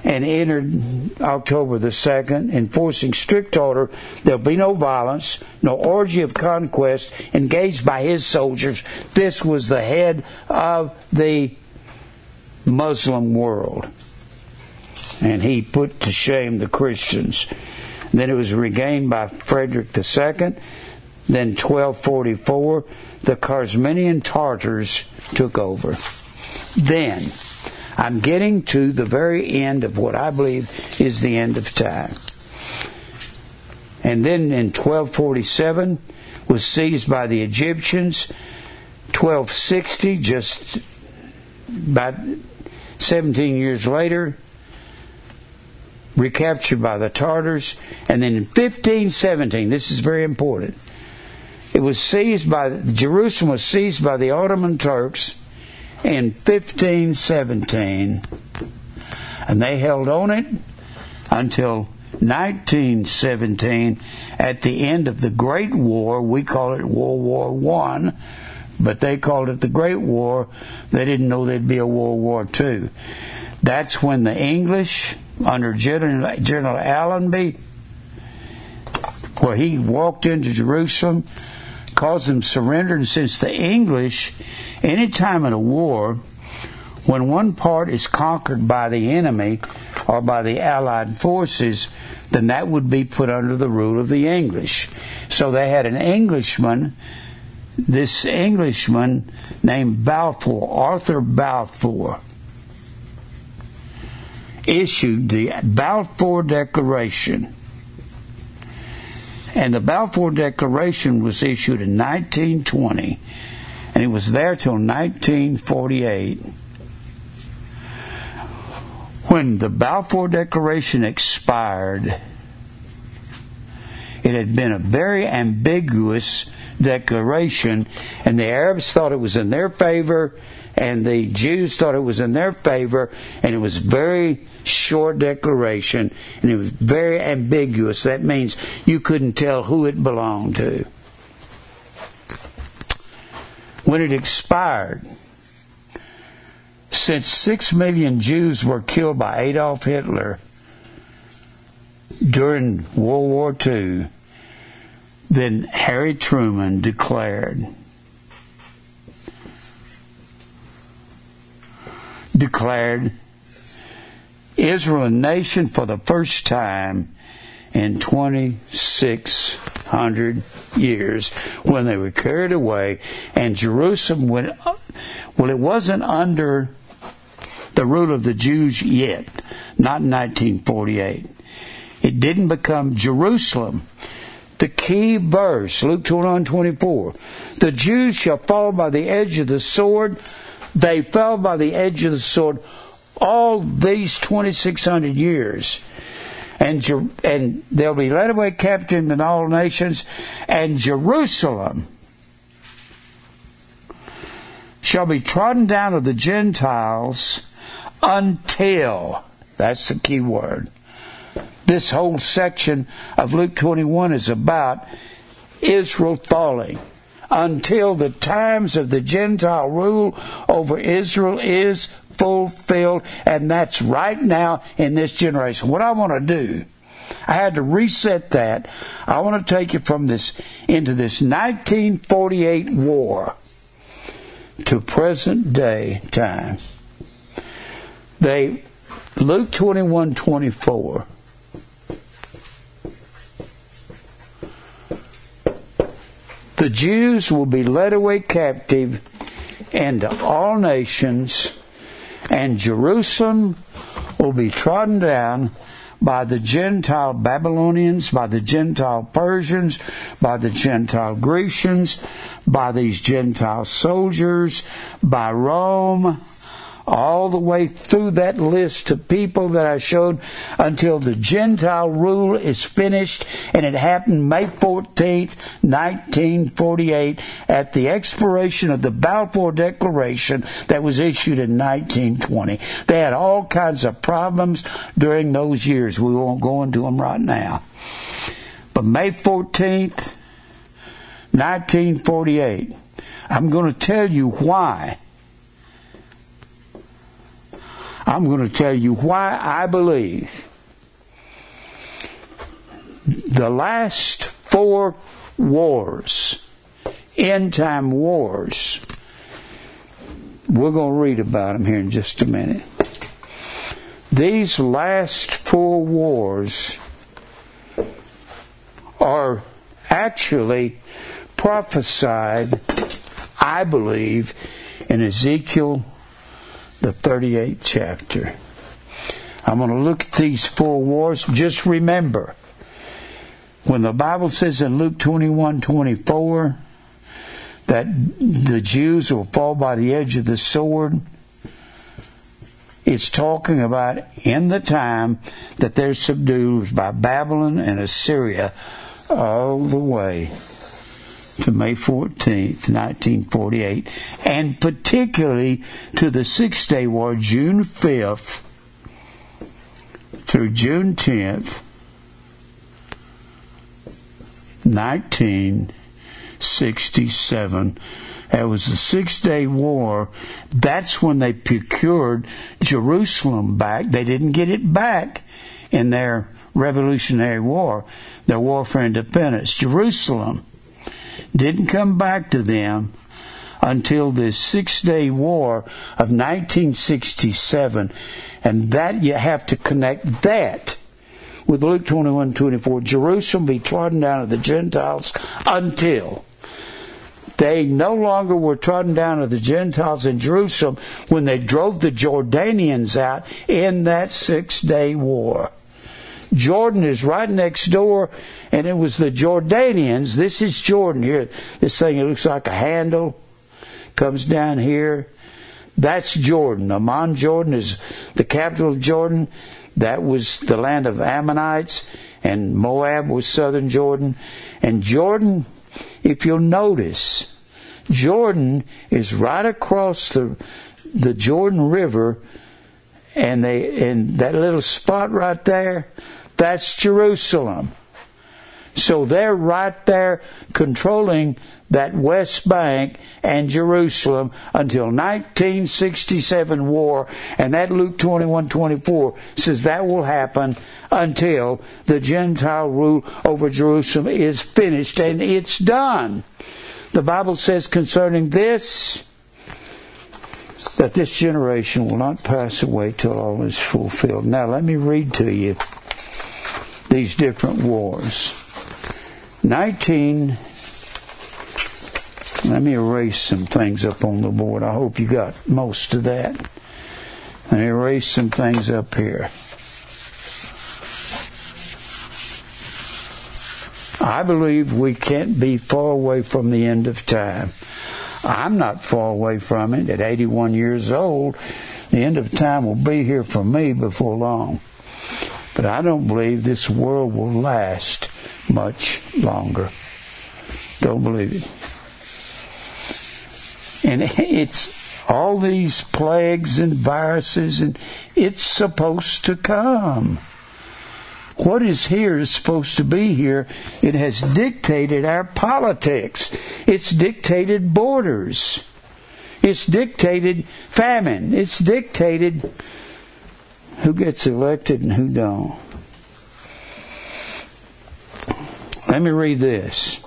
and entered October the 2nd, enforcing strict order. There'll be no violence, no orgy of conquest engaged by his soldiers. This was the head of the Muslim world. And he put to shame the Christians. Then it was regained by Frederick II. Then 1244, the Khazarmenian Tartars took over. Then, I'm getting to the very end of what I believe is the end of time. And then in 1247, was seized by the Egyptians. 1260, just about 17 years later, recaptured by the Tartars. And then in 1517, this is very important, It was seized by Jerusalem was seized by the Ottoman Turks in 1517, and they held on it until 1917, at the end of the Great War. We call it World War I, but they called it the Great War. They didn't know there'd be a World War II. That's when the English, under General Allenby, where he walked into Jerusalem, caused them surrender. And since the English, any time in a war, when one part is conquered by the enemy or by the Allied forces, then that would be put under the rule of the English. So they had an Englishman, this Englishman named Balfour, Arthur Balfour, issued the Balfour Declaration. And the Balfour Declaration was issued in 1920, and it was there till 1948. When the Balfour Declaration expired, it had been a very ambiguous declaration, and the Arabs thought it was in their favor, and the Jews thought it was in their favor, and it was a very short declaration, and it was very ambiguous. That means you couldn't tell who it belonged to. When it expired, since 6 million Jews were killed by Adolf Hitler during World War II, then Harry Truman declared Israel a nation for the first time in 2,600 years, when they were carried away, and Jerusalem went up. Well, it wasn't under the rule of the Jews yet, not in 1948. It didn't become Jerusalem. The key verse, Luke 21:24, the Jews shall fall by the edge of the sword. They fell by the edge of the sword all these 2,600 years. And they'll be led away captive in all nations, and Jerusalem shall be trodden down of the Gentiles until, that's the key word, this whole section of Luke 21 is about Israel falling. Until the times of the Gentile rule over Israel is fulfilled, and that's right now in this generation. What I want to do, I had to reset that. I want to take you from this into this 1948 war to present day time. Luke 21:24. The Jews will be led away captive into all nations, and Jerusalem will be trodden down by the Gentile Babylonians, by the Gentile Persians, by the Gentile Grecians, by these Gentile soldiers, by Rome, all the way through that list of people that I showed, until the Gentile rule is finished. And it happened May 14th, 1948, at the expiration of the Balfour Declaration that was issued in 1920. They had all kinds of problems during those years. We won't go into them right now. But May 14th, 1948, I'm going to tell you why. I'm going to tell you why I believe the last four wars, end-time wars, we're going to read about them here in just a minute. These last four wars are actually prophesied, I believe, in Ezekiel the 38th chapter. I'm going to look at these four wars. Just remember, when the Bible says in Luke 21:24 that the Jews will fall by the edge of the sword, it's talking about in the time that they're subdued by Babylon and Assyria all the way to to May 14th, 1948, and particularly to the Six-Day War, June 5th through June 10th, 1967. It was the Six-Day War. That's when they procured Jerusalem back. They didn't get it back in their Revolutionary War, their War for Independence. Jerusalem didn't come back to them until the Six-Day War of 1967. And that, you have to connect that with Luke 21:24. Jerusalem be trodden down of the Gentiles until... They no longer were trodden down of the Gentiles in Jerusalem when they drove the Jordanians out in that Six-Day War. Jordan is right next door, and it was the Jordanians. This is Jordan here. This thing, it looks like a handle, comes down here. That's Jordan. Amman, Jordan is the capital of Jordan. That was the land of Ammonites, and Moab was southern Jordan. And Jordan... If you'll notice, Jordan is right across the Jordan River, and that little spot right there, that's Jerusalem. So they're right there controlling that West Bank and Jerusalem until 1967 war, and that Luke 21:24 says that will happen until the Gentile rule over Jerusalem is finished, and it's done. The Bible says concerning this, that this generation will not pass away till all is fulfilled. Now let me read to you these different wars. Let me erase some things up on the board. I hope you got most of that. Let me erase some things up here. I believe we can't be far away from the end of time. I'm not far away from it. At 81 years old, the end of time will be here for me before long. But I don't believe this world will last much longer. Don't believe it. And it's all these plagues and viruses, and it's supposed to come. What is here is supposed to be here. It has dictated our politics. It's dictated borders. It's dictated famine. It's dictated who gets elected and who don't. Let me read this.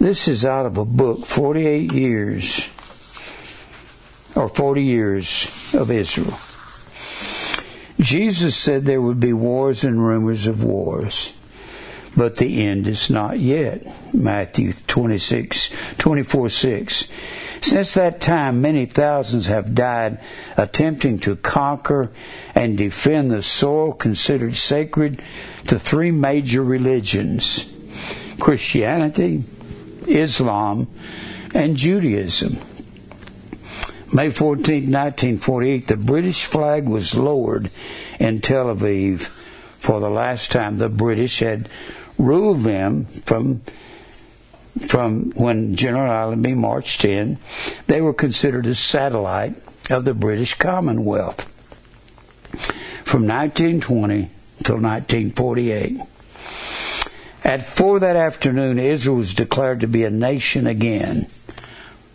This is out of a book, 48 years, or 40 years of Israel. Jesus said there would be wars and rumors of wars, but the end is not yet. Matthew 24:6. Since that time, many thousands have died attempting to conquer and defend the soil considered sacred to three major religions: Christianity, Islam, and Judaism. May 14, 1948, the British flag was lowered in Tel Aviv for the last time. The British had ruled them from when General Allenby marched in. They were considered a satellite of the British Commonwealth from 1920 till 1948. At 4 that afternoon, Israel was declared to be a nation again.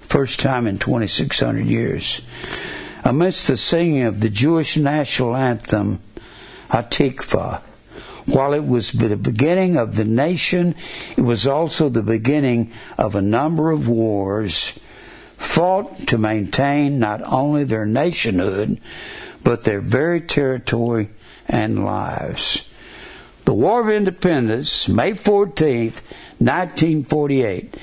First time in 2,600 years. Amidst the singing of the Jewish national anthem, Hatikvah, while it was the beginning of the nation, it was also the beginning of a number of wars fought to maintain not only their nationhood, but their very territory and lives. The War of Independence, May 14th, 1948.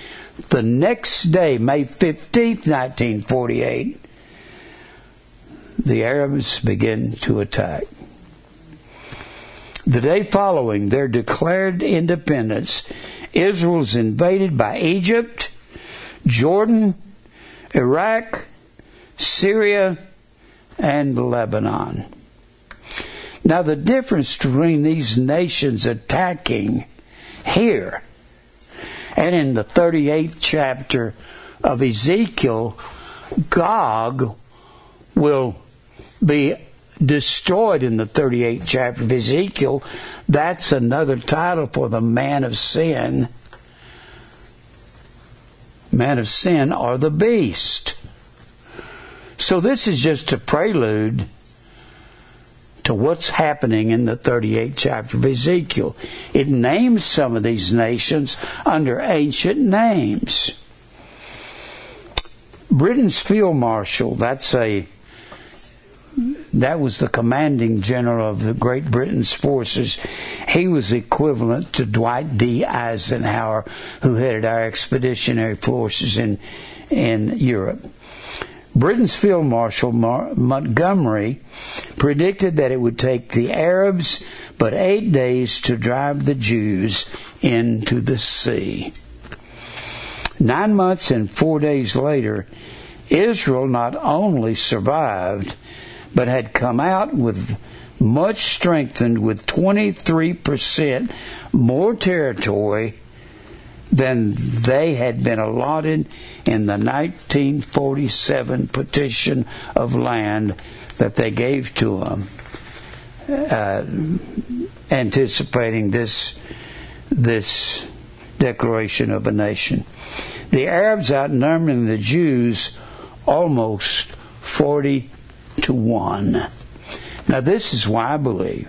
The next day, May 15th, 1948, the Arabs begin to attack. The day following their declared independence, Israel is invaded by Egypt, Jordan, Iraq, Syria, and Lebanon. Now, the difference between these nations attacking here And in the 38th chapter of Ezekiel, Gog will be destroyed in the 38th chapter of Ezekiel. That's another title for the man of sin. Man of sin or the beast. So this is just a prelude to what's happening in the 38th chapter of Ezekiel. It names some of these nations under ancient names. Britain's Field Marshal, that was the commanding general of the Great Britain's forces. He was equivalent to Dwight D. Eisenhower, who headed our expeditionary forces in Europe. Britain's Field Marshal Montgomery predicted that it would take the Arabs but 8 days to drive the Jews into the sea. 9 months and 4 days later, Israel not only survived, but had come out with much strengthened, with 23% more territory than they had been allotted in the 1947 petition of land that they gave to them, anticipating this declaration of a nation. The Arabs outnumbering the Jews almost 40-1. Now this is why I believe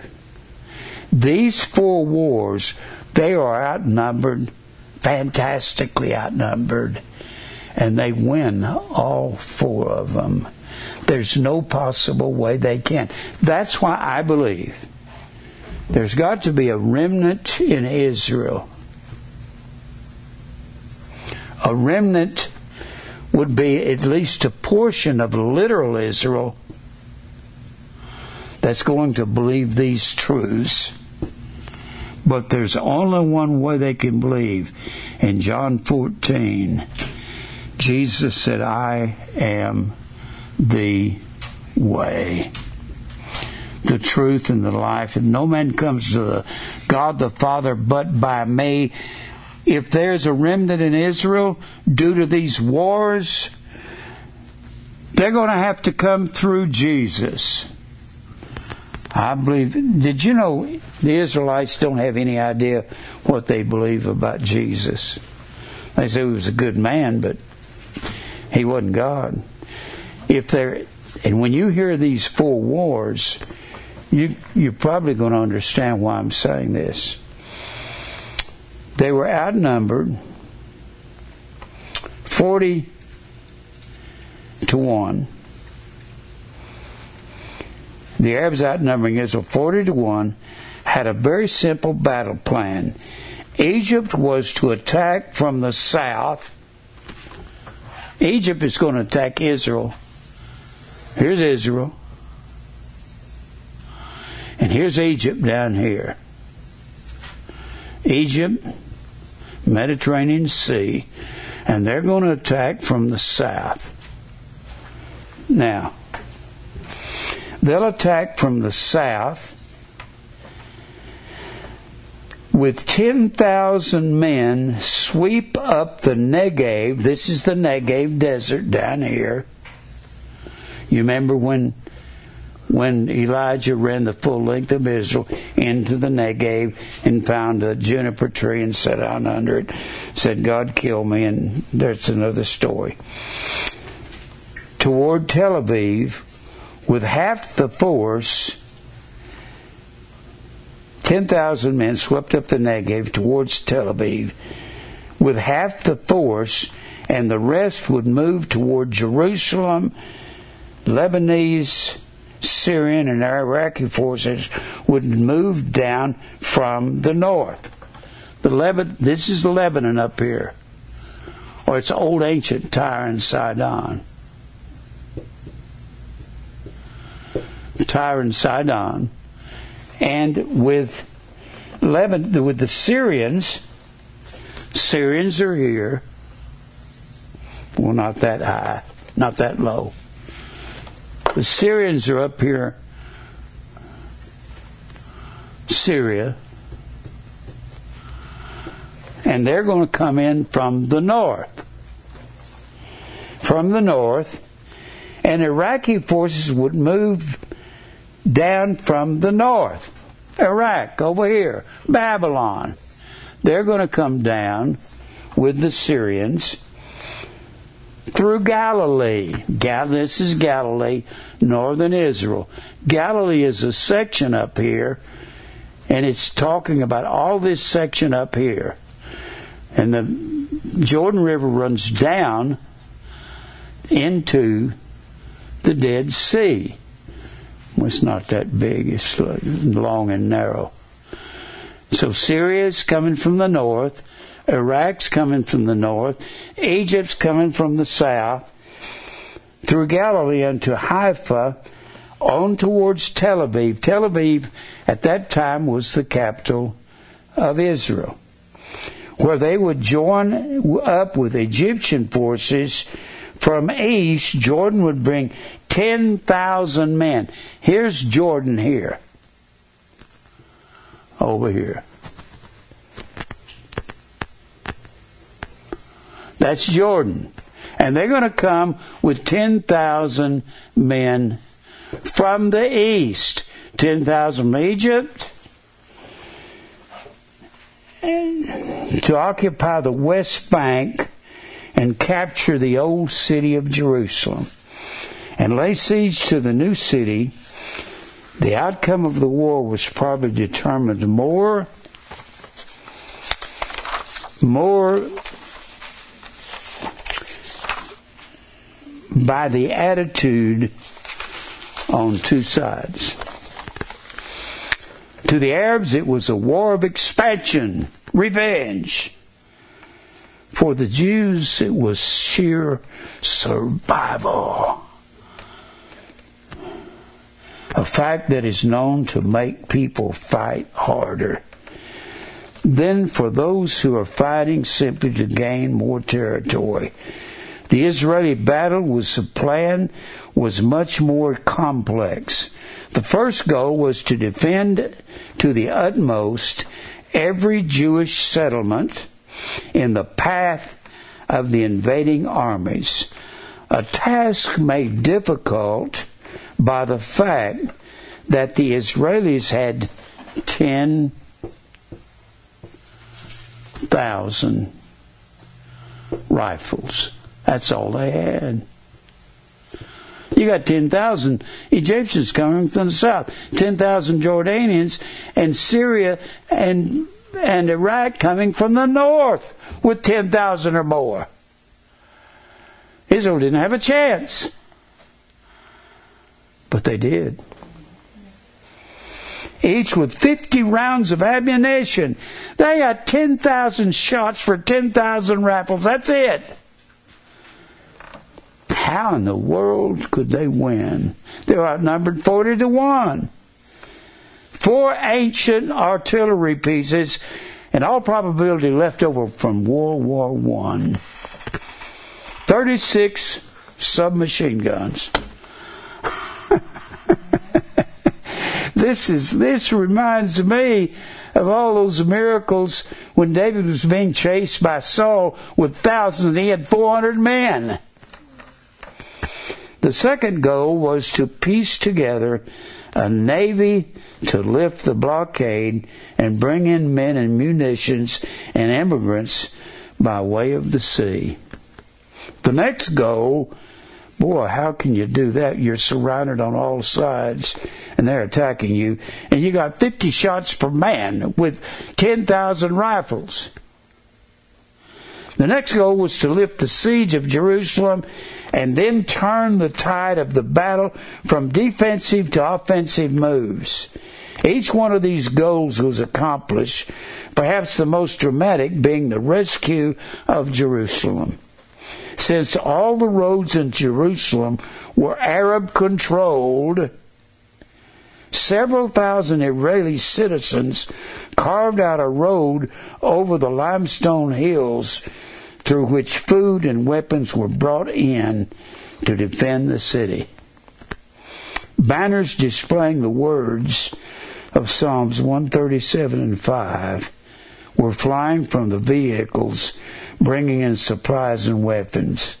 these 4 wars, they are outnumbered, fantastically outnumbered, and they win all 4 of them. There's no possible way they can. That's why I believe there's got to be a remnant in Israel. A remnant would be at least a portion of literal Israel that's going to believe these truths. But there's only one way they can believe. In John 14, Jesus said, "I am the way, the truth, and the life. And no man comes to God the Father but by me." If there's a remnant in Israel due to these wars, they're going to have to come through Jesus. I believe. Did you know the Israelites don't have any idea what they believe about Jesus? They say he was a good man, but he wasn't God. And when you hear these 4 wars, you're probably going to understand why I'm saying this. They were outnumbered 40-1. The Arabs outnumbering Israel 40-1 had a very simple battle plan. Egypt was to attack from the south. Egypt is going to attack Israel. Here's Israel. And here's Egypt down here. Egypt, Mediterranean Sea, and they're going to attack from the south. Now, they'll attack from the south with 10,000 men, sweep up the Negev. This is the Negev desert down here. You remember when Elijah ran the full length of Israel into the Negev and found a juniper tree and sat down under it, said, "God, kill me," and that's another story. Toward Tel Aviv, with half the force, 10,000 men swept up the Negev towards Tel Aviv, with half the force, and the rest would move toward Jerusalem. Lebanese, Syrian, and Iraqi forces would move down from the north. This is Lebanon up here, or it's old ancient Tyre and Sidon. Tyre and Sidon, and with Lebanon, with the Syrians. Syrians are here. Well, not that high, not that low. The Syrians are up here, Syria, and they're going to come in from the north. From the north, and Iraqi forces would move down from the north. Iraq, over here, Babylon. They're going to come down with the Syrians through Galilee. This is Galilee, northern Israel. Galilee is a section up here, and it's talking about all this section up here. And the Jordan River runs down into the Dead Sea. Well, it's not that big. It's long and narrow. So Syria's coming from the north. Iraq's coming from the north. Egypt's coming from the south. Through Galilee unto Haifa, on towards Tel Aviv. Tel Aviv, at that time, was the capital of Israel, where they would join up with Egyptian forces from east. Jordan would bring 10,000 men. Here's Jordan here. Over here. That's Jordan. And they're going to come with 10,000 men from the east. 10,000 from Egypt to occupy the West Bank and capture the old city of Jerusalem and lay siege to the new city. The outcome of the war was probably determined more by the attitude on two sides. To the Arabs, it was a war of expansion, revenge. For the Jews, it was sheer survival. A fact that is known to make people fight harder. Then for those who are fighting simply to gain more territory. The Israeli battle plan was much more complex. The first goal was to defend to the utmost every Jewish settlement in the path of the invading armies, a task made difficult by the fact that the Israelis had 10,000 rifles. That's all they had. You got 10,000 Egyptians coming from the south, 10,000 Jordanians, and Syria and Iraq coming from the north with 10,000 or more. Israel didn't have a chance. But they did. Each with 50 rounds of ammunition. They got 10,000 shots for 10,000 rifles. That's it. How in the world could they win? They were outnumbered 40-1. 4 ancient artillery pieces, in all probability left over from World War I. 36 submachine guns. This reminds me of all those miracles when David was being chased by Saul with thousands. He had 400 men. The second goal was to piece together a navy to lift the blockade and bring in men and munitions and immigrants by way of the sea. The next goal, boy, how can you do that? You're surrounded on all sides and they're attacking you. And you got 50 shots per man with 10,000 rifles. The next goal was to lift the siege of Jerusalem and then turn the tide of the battle from defensive to offensive moves. Each one of these goals was accomplished, perhaps the most dramatic being the rescue of Jerusalem. Since all the roads in Jerusalem were Arab-controlled, several thousand Israeli citizens carved out a road over the limestone hills through which food and weapons were brought in to defend the city. Banners displaying the words of Psalms 137 and 5 were flying from the vehicles, bringing in supplies and weapons.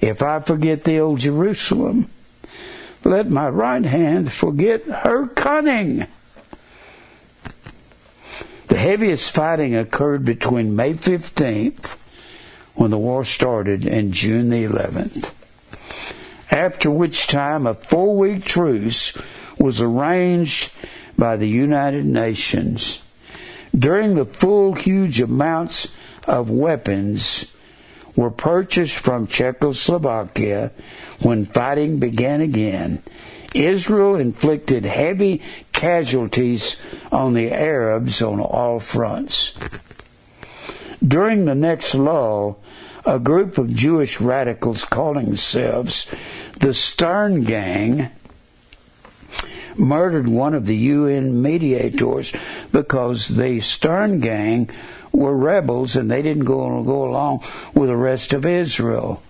If I forget the old Jerusalem, let my right hand forget her cunning. The heaviest fighting occurred between May 15th, when the war started, and June the 11th, after which time a 4-week truce was arranged by the United Nations. During the full huge amounts of weapons were purchased from Czechoslovakia when fighting began again. Israel inflicted heavy casualties on the Arabs on all fronts. During the next lull, a group of Jewish radicals calling themselves the Stern Gang murdered one of the UN mediators, because the Stern Gang were rebels and they didn't go along with the rest of Israel.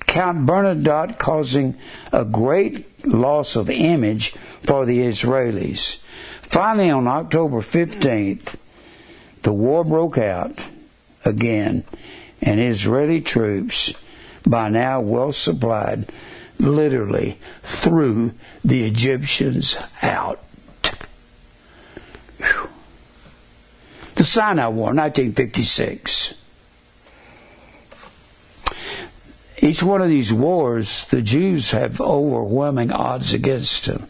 Count Bernadotte causing a great loss of image for the Israelis. Finally, on October 15th, the war broke out again, and Israeli troops, by now well supplied, literally threw the Egyptians out. Whew. The Sinai War, 1956. Each one of these wars, the Jews have overwhelming odds against them.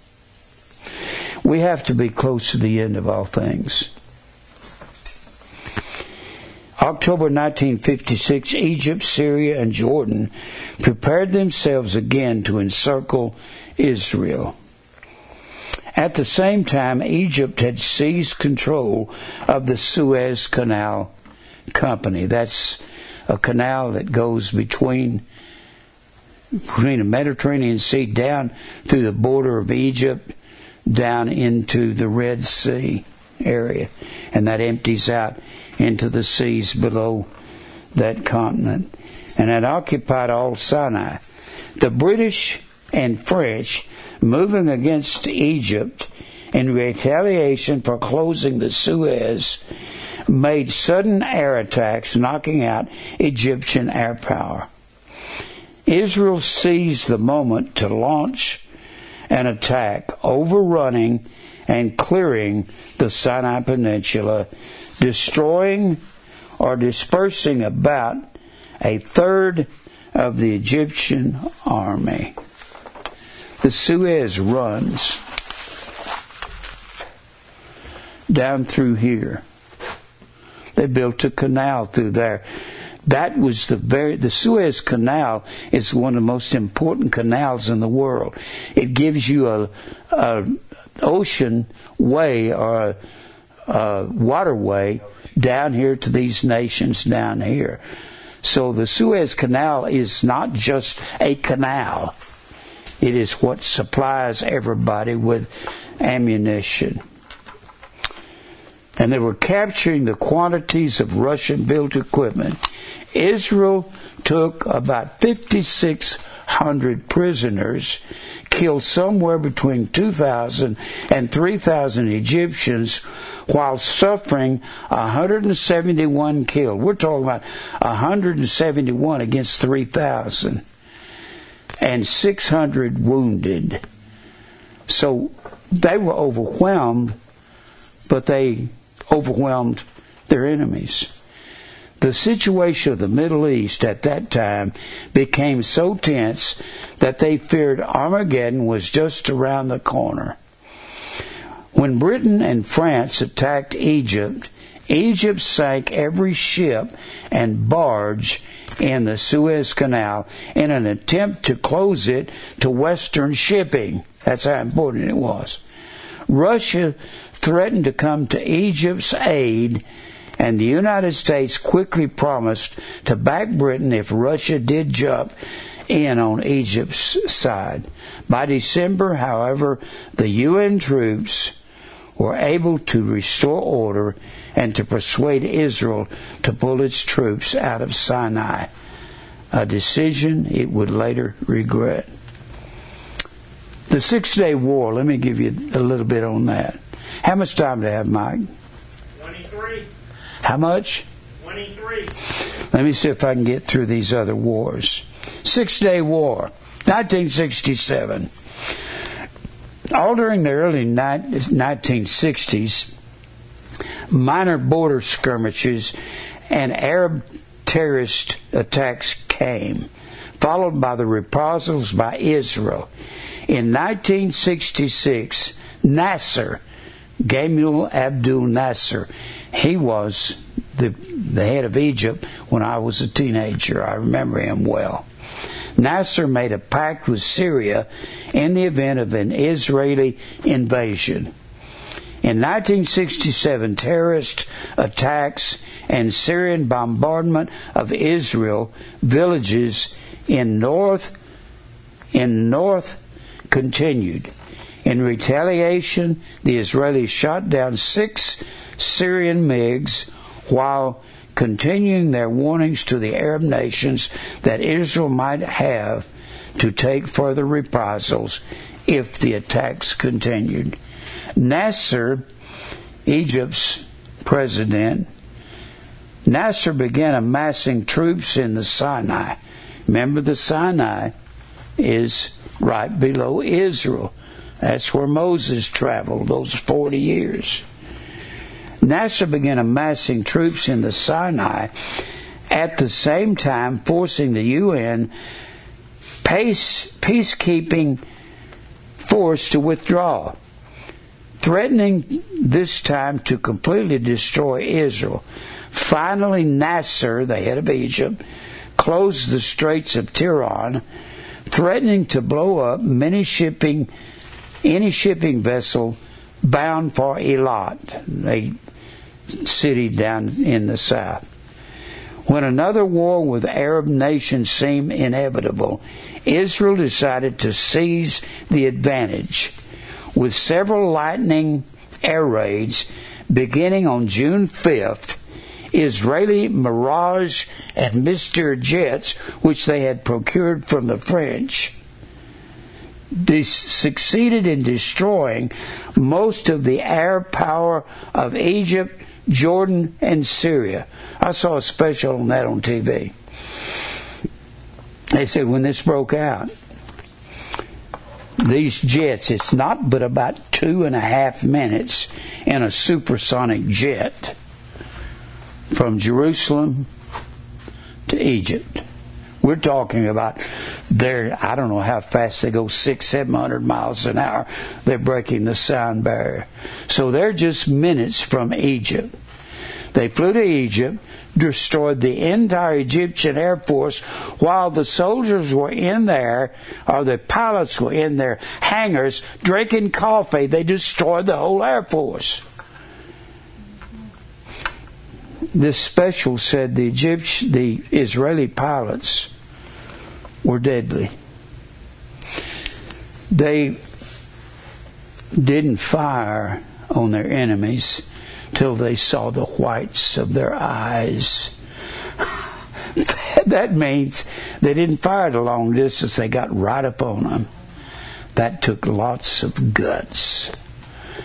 We have to be close to the end of all things. October 1956, Egypt, Syria, and Jordan prepared themselves again to encircle Israel. At the same time, Egypt had seized control of the Suez Canal Company. That's a canal that goes between the Mediterranean Sea down through the border of Egypt, down into the Red Sea area, and that empties out into the seas below that continent, and it occupied all Sinai. The British and French, moving against Egypt in retaliation for closing the Suez, made sudden air attacks, knocking out Egyptian air power. Israel seized the moment to launch an attack, overrunning and clearing the Sinai Peninsula, destroying or dispersing about a third of the Egyptian army. The Suez runs down through here. They built a canal through there. That was the Suez Canal is one of the most important canals in the world. It gives you a ocean way or a waterway down here to these nations down here. So the Suez Canal is not just a canal. It is what supplies everybody with ammunition. And they were capturing the quantities of Russian-built equipment. Israel took about 5,600 prisoners, killed somewhere between 2,000 and 3,000 Egyptians, while suffering 171 killed. We're talking about 171 against 3,000, and 600 wounded. So they were overwhelmed, but they overwhelmed their enemies. The situation of the Middle East at that time became so tense that they feared Armageddon was just around the corner. When Britain and France attacked Egypt, Egypt sank every ship and barge in the Suez Canal in an attempt to close it to Western shipping. That's how important it was. Russia threatened to come to Egypt's aid, and the United States quickly promised to back Britain if Russia did jump in on Egypt's side. By December, however, the UN troops were able to restore order and to persuade Israel to pull its troops out of Sinai, a decision it would later regret. The Six-Day War, let me give you a little bit on that. How much time do I have, Mike? 23. How much? 23. Let me see if I can get through these other wars. 6-Day War, 1967. All during the early 1960s, minor border skirmishes and Arab terrorist attacks came, followed by the reprisals by Israel. In 1966, Nasser, Gamal Abdel Nasser, he was the head of Egypt when I was a teenager. I remember him well. Nasser made a pact with Syria in the event of an Israeli invasion. In 1967, terrorist attacks and Syrian bombardment of Israel villages in north continued. In retaliation, the Israelis shot down 6 Syrian MiGs while continuing their warnings to the Arab nations that Israel might have to take further reprisals if the attacks continued. Nasser, Egypt's president, Nasser began amassing troops in the Sinai. Remember, the Sinai is right below Israel. That's where Moses traveled those 40 years. Nasser began amassing troops in the Sinai, at the same time forcing the UN peacekeeping force to withdraw, threatening this time to completely destroy Israel. Finally, Nasser, the head of Egypt, closed the Straits of Tehran, threatening to blow up any shipping vessel bound for Eilat, a city down in the south. When another war with Arab nations seemed inevitable, Israel decided to seize the advantage, with several lightning air raids beginning on June 5th. Israeli Mirage and Mystère jets, which they had procured from the French, succeeded in destroying most of the air power of Egypt, Jordan, and Syria. I saw a special on that on TV. They said when this broke out, these jets, it's not but about 2.5 minutes in a supersonic jet from Jerusalem to Egypt. We're talking about I don't know how fast they go, 600-700 miles an hour. They're breaking the sound barrier. So they're just minutes from Egypt. They flew to Egypt, destroyed the entire Egyptian Air Force while the soldiers were in there, or the pilots were in their hangars drinking coffee. They destroyed the whole Air Force. This special said the Israeli pilots were deadly. They didn't fire on their enemies till they saw the whites of their eyes. That means they didn't fire at a long distance. They got right up on them. That took lots of guts.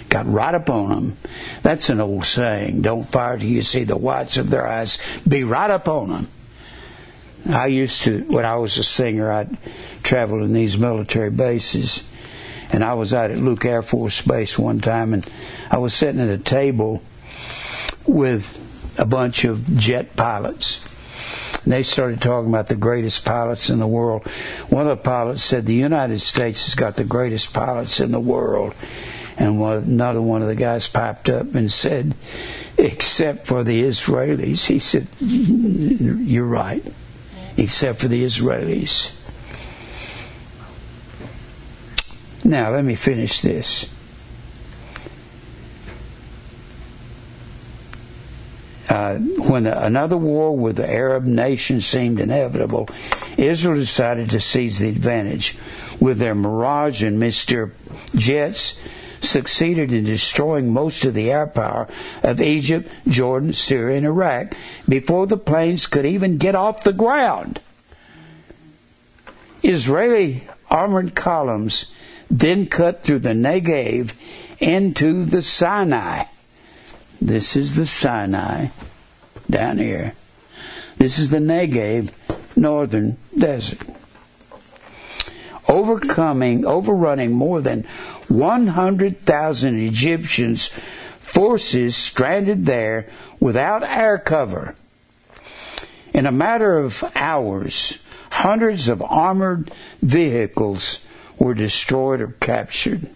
Got right up on them. That's an old saying. Don't fire till you see the whites of their eyes. Be right up on them. I used to, when I was a singer, I traveled in these military bases, and I was out at Luke Air Force Base one time, and I was sitting at a table with a bunch of jet pilots. And they started talking about the greatest pilots in the world. One of the pilots said, the United States has got the greatest pilots in the world. And another one of the guys piped up and said, except for the Israelis. He said, you're right. Except for the Israelis. Now, let me finish this. When another war with the Arab nations seemed inevitable, Israel decided to seize the advantage. With their Mirage and Mystère jets, succeeded in destroying most of the air power of Egypt, Jordan, Syria, and Iraq before the planes could even get off the ground. Israeli armored columns then cut through the Negev into the Sinai. This is the Sinai down here. This is the Negev, northern desert. Overrunning more than 100,000 Egyptians' forces stranded there without air cover. In a matter of hours, hundreds of armored vehicles were destroyed or captured.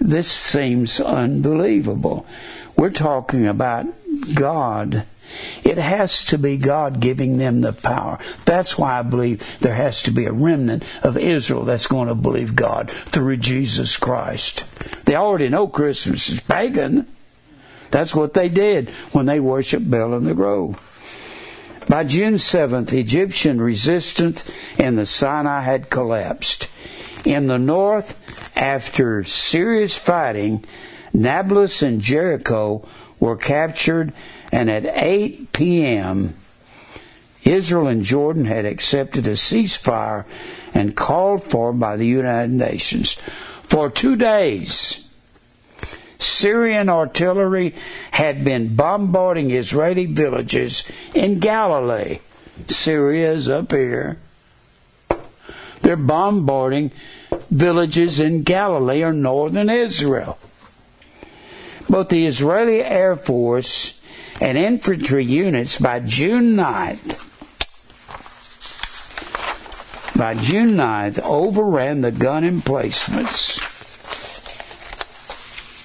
This seems unbelievable. We're talking about God. It has to be God giving them the power. That's why I believe there has to be a remnant of Israel that's going to believe God through Jesus Christ. They already know Christmas is pagan. That's what they did when they worshiped Baal in the grove. By June 7th, Egyptian resistance in the Sinai had collapsed. In the north, after serious fighting, Nablus and Jericho were captured, and at 8 p.m., Israel and Jordan had accepted a ceasefire and called for by the United Nations. For 2 days, Syrian artillery had been bombarding Israeli villages in Galilee. Syria is up here. They're bombarding villages in Galilee or northern Israel. Both the Israeli Air Force and infantry units by June 9th overran the gun emplacements.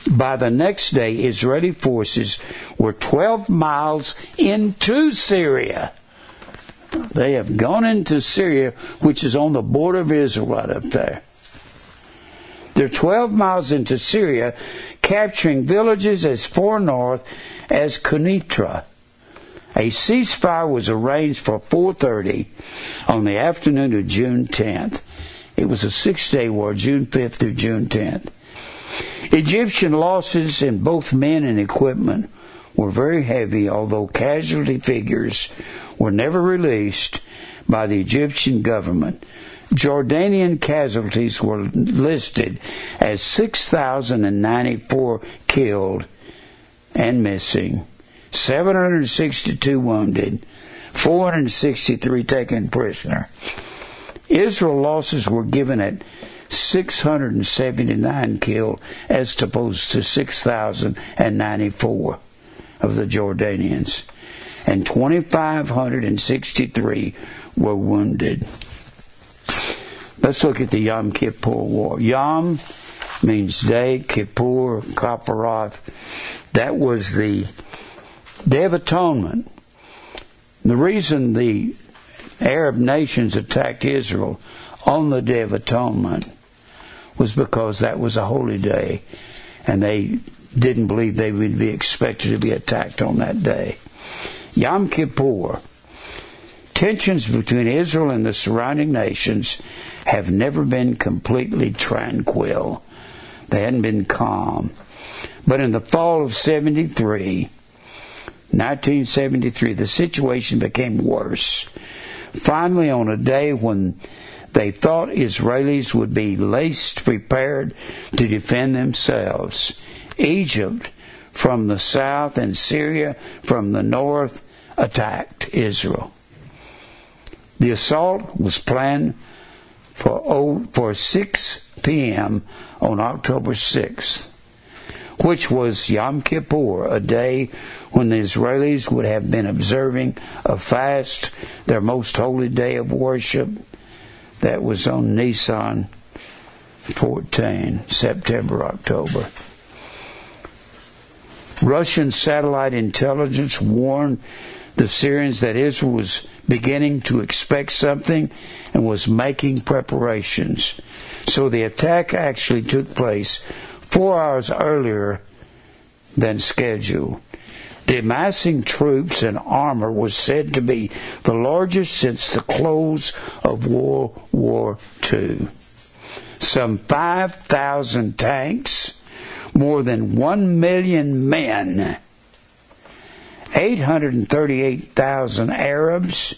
By the next day, Israeli forces were 12 miles into Syria. They have gone into Syria, which is on the border of Israel right up there. They're 12 miles into Syria, capturing villages as far north as Quneitra. A ceasefire was arranged for 4:30 on the afternoon of June 10th. It was a 6-day war, June 5th through June 10th. Egyptian losses in both men and equipment were very heavy, although casualty figures were never released by the Egyptian government. Jordanian casualties were listed as 6,094 killed and missing, 762 wounded, 463 taken prisoner. Israel losses were given at 679 killed as opposed to 6,094 of the Jordanians, and 2,563 were wounded. Let's look at the Yom Kippur War. Yom means day, Kippur, Kaparoth. That was the Day of Atonement. The reason the Arab nations attacked Israel on the Day of Atonement was because that was a holy day, and they didn't believe they would be expected to be attacked on that day. Yom Kippur. Tensions between Israel and the surrounding nations have never been completely tranquil. They hadn't been calm. But in the fall of 1973, the situation became worse. Finally, on a day when they thought Israelis would be least prepared to defend themselves, Egypt from the south and Syria from the north attacked Israel. The assault was planned for 6 p.m. on October 6th, which was Yom Kippur, a day when the Israelis would have been observing a fast, their most holy day of worship. That was on Nisan 14, September, October. Russian satellite intelligence warned the Syrians that Israel was beginning to expect something and was making preparations. So the attack actually took place 4 hours earlier than scheduled. The amassing troops and armor was said to be the largest since the close of World War II. Some 5,000 tanks, more than 1 million men, 838,000 Arabs,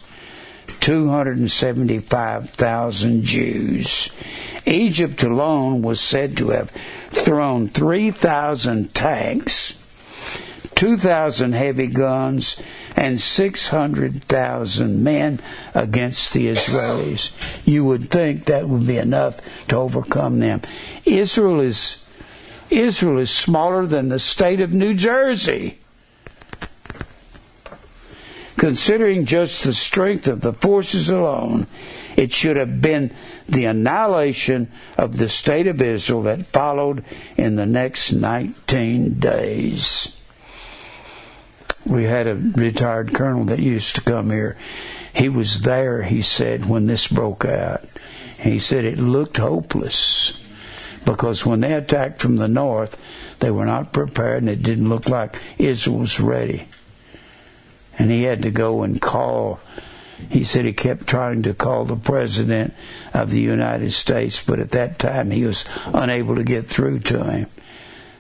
275,000 Jews. Egypt alone was said to have thrown 3,000 tanks, 2,000 heavy guns and 600,000 men against the Israelis. You would think that would be enough to overcome them. Israel is smaller than the state of New Jersey. Considering just the strength of the forces alone, it should have been the annihilation of the state of Israel that followed in the next 19 days. We had a retired colonel that used to come here. He was there, he said, when this broke out. He said it looked hopeless, because when they attacked from the north, they were not prepared, and it didn't look like Israel was ready. And he had to go and call. He said he kept trying to call the President of the United States, but at that time he was unable to get through to him.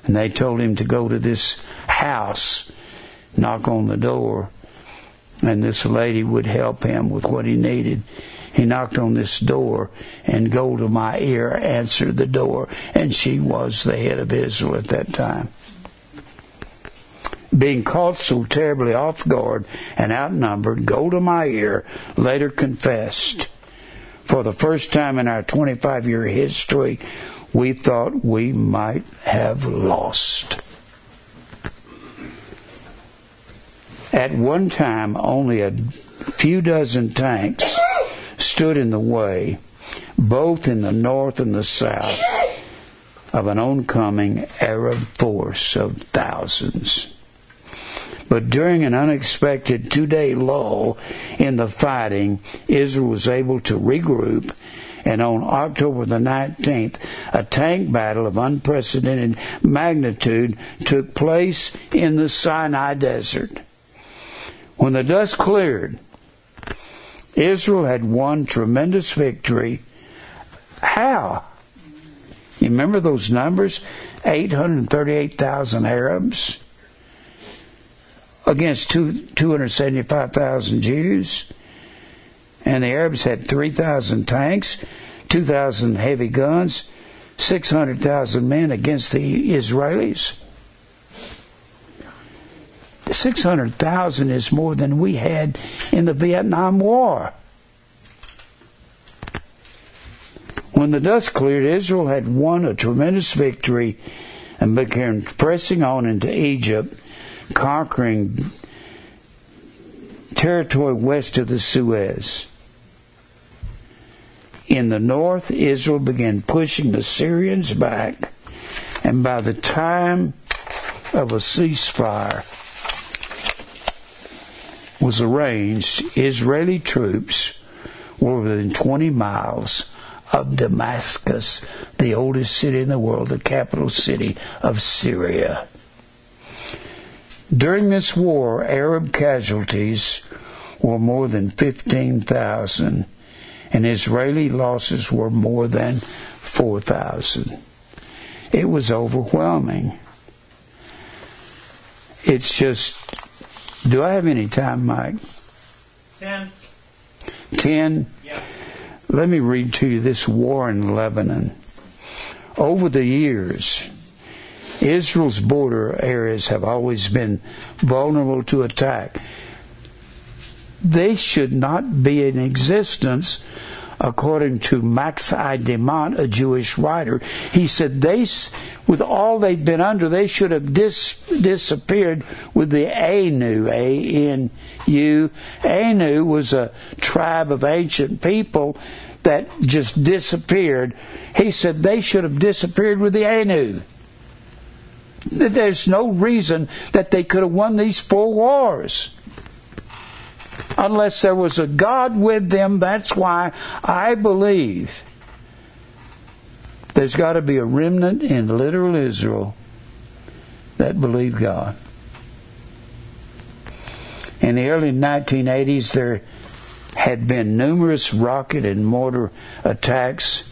And they told him to go to this house, knock on the door, and this lady would help him with what he needed. He knocked on this door, and gold of my ear answered the door, and she was the head of Israel at that time. Being caught so terribly off guard and outnumbered, Gold of My Ear later confessed, "For the first time in our 25-year history, we thought we might have lost. At one time, only a few dozen tanks stood in the way, both in the north and the south, of an oncoming Arab force of thousands. But during an unexpected two-day lull in the fighting, Israel was able to regroup, and on October the 19th, a tank battle of unprecedented magnitude took place in the Sinai Desert. When the dust cleared, Israel had won tremendous victory. How? You remember those numbers? 838,000 Arabs against 275,000 Jews, and the Arabs had 3,000 tanks, 2,000 heavy guns, 600,000 men against the Israelis. 600,000 is more than we had in the Vietnam War. When the dust cleared, Israel had won a tremendous victory and began pressing on into Egypt, conquering territory west of the Suez. In the north, Israel began pushing the Syrians back, and by the time of a ceasefire was arranged, Israeli troops were within 20 miles of Damascus, the oldest city in the world, the capital city of Syria. During this war, Arab casualties were more than 15,000, and Israeli losses were more than 4,000. It was overwhelming. It's just, do I have any time, Mike? 10? Yeah. Let me read to you this war in Lebanon. Over the years, Israel's border areas have always been vulnerable to attack. They should not be in existence, according to Max I. Demont, a Jewish writer. He said they, with all they've been under, they should have disappeared with the Anu, A-N-U. Anu was a tribe of ancient people that just disappeared. He said they should have disappeared with the Anu. There's no reason that they could have won these 4 wars unless there was a God with them. That's why I believe there's got to be a remnant in literal Israel that believe God. In the early 1980s, there had been numerous rocket and mortar attacks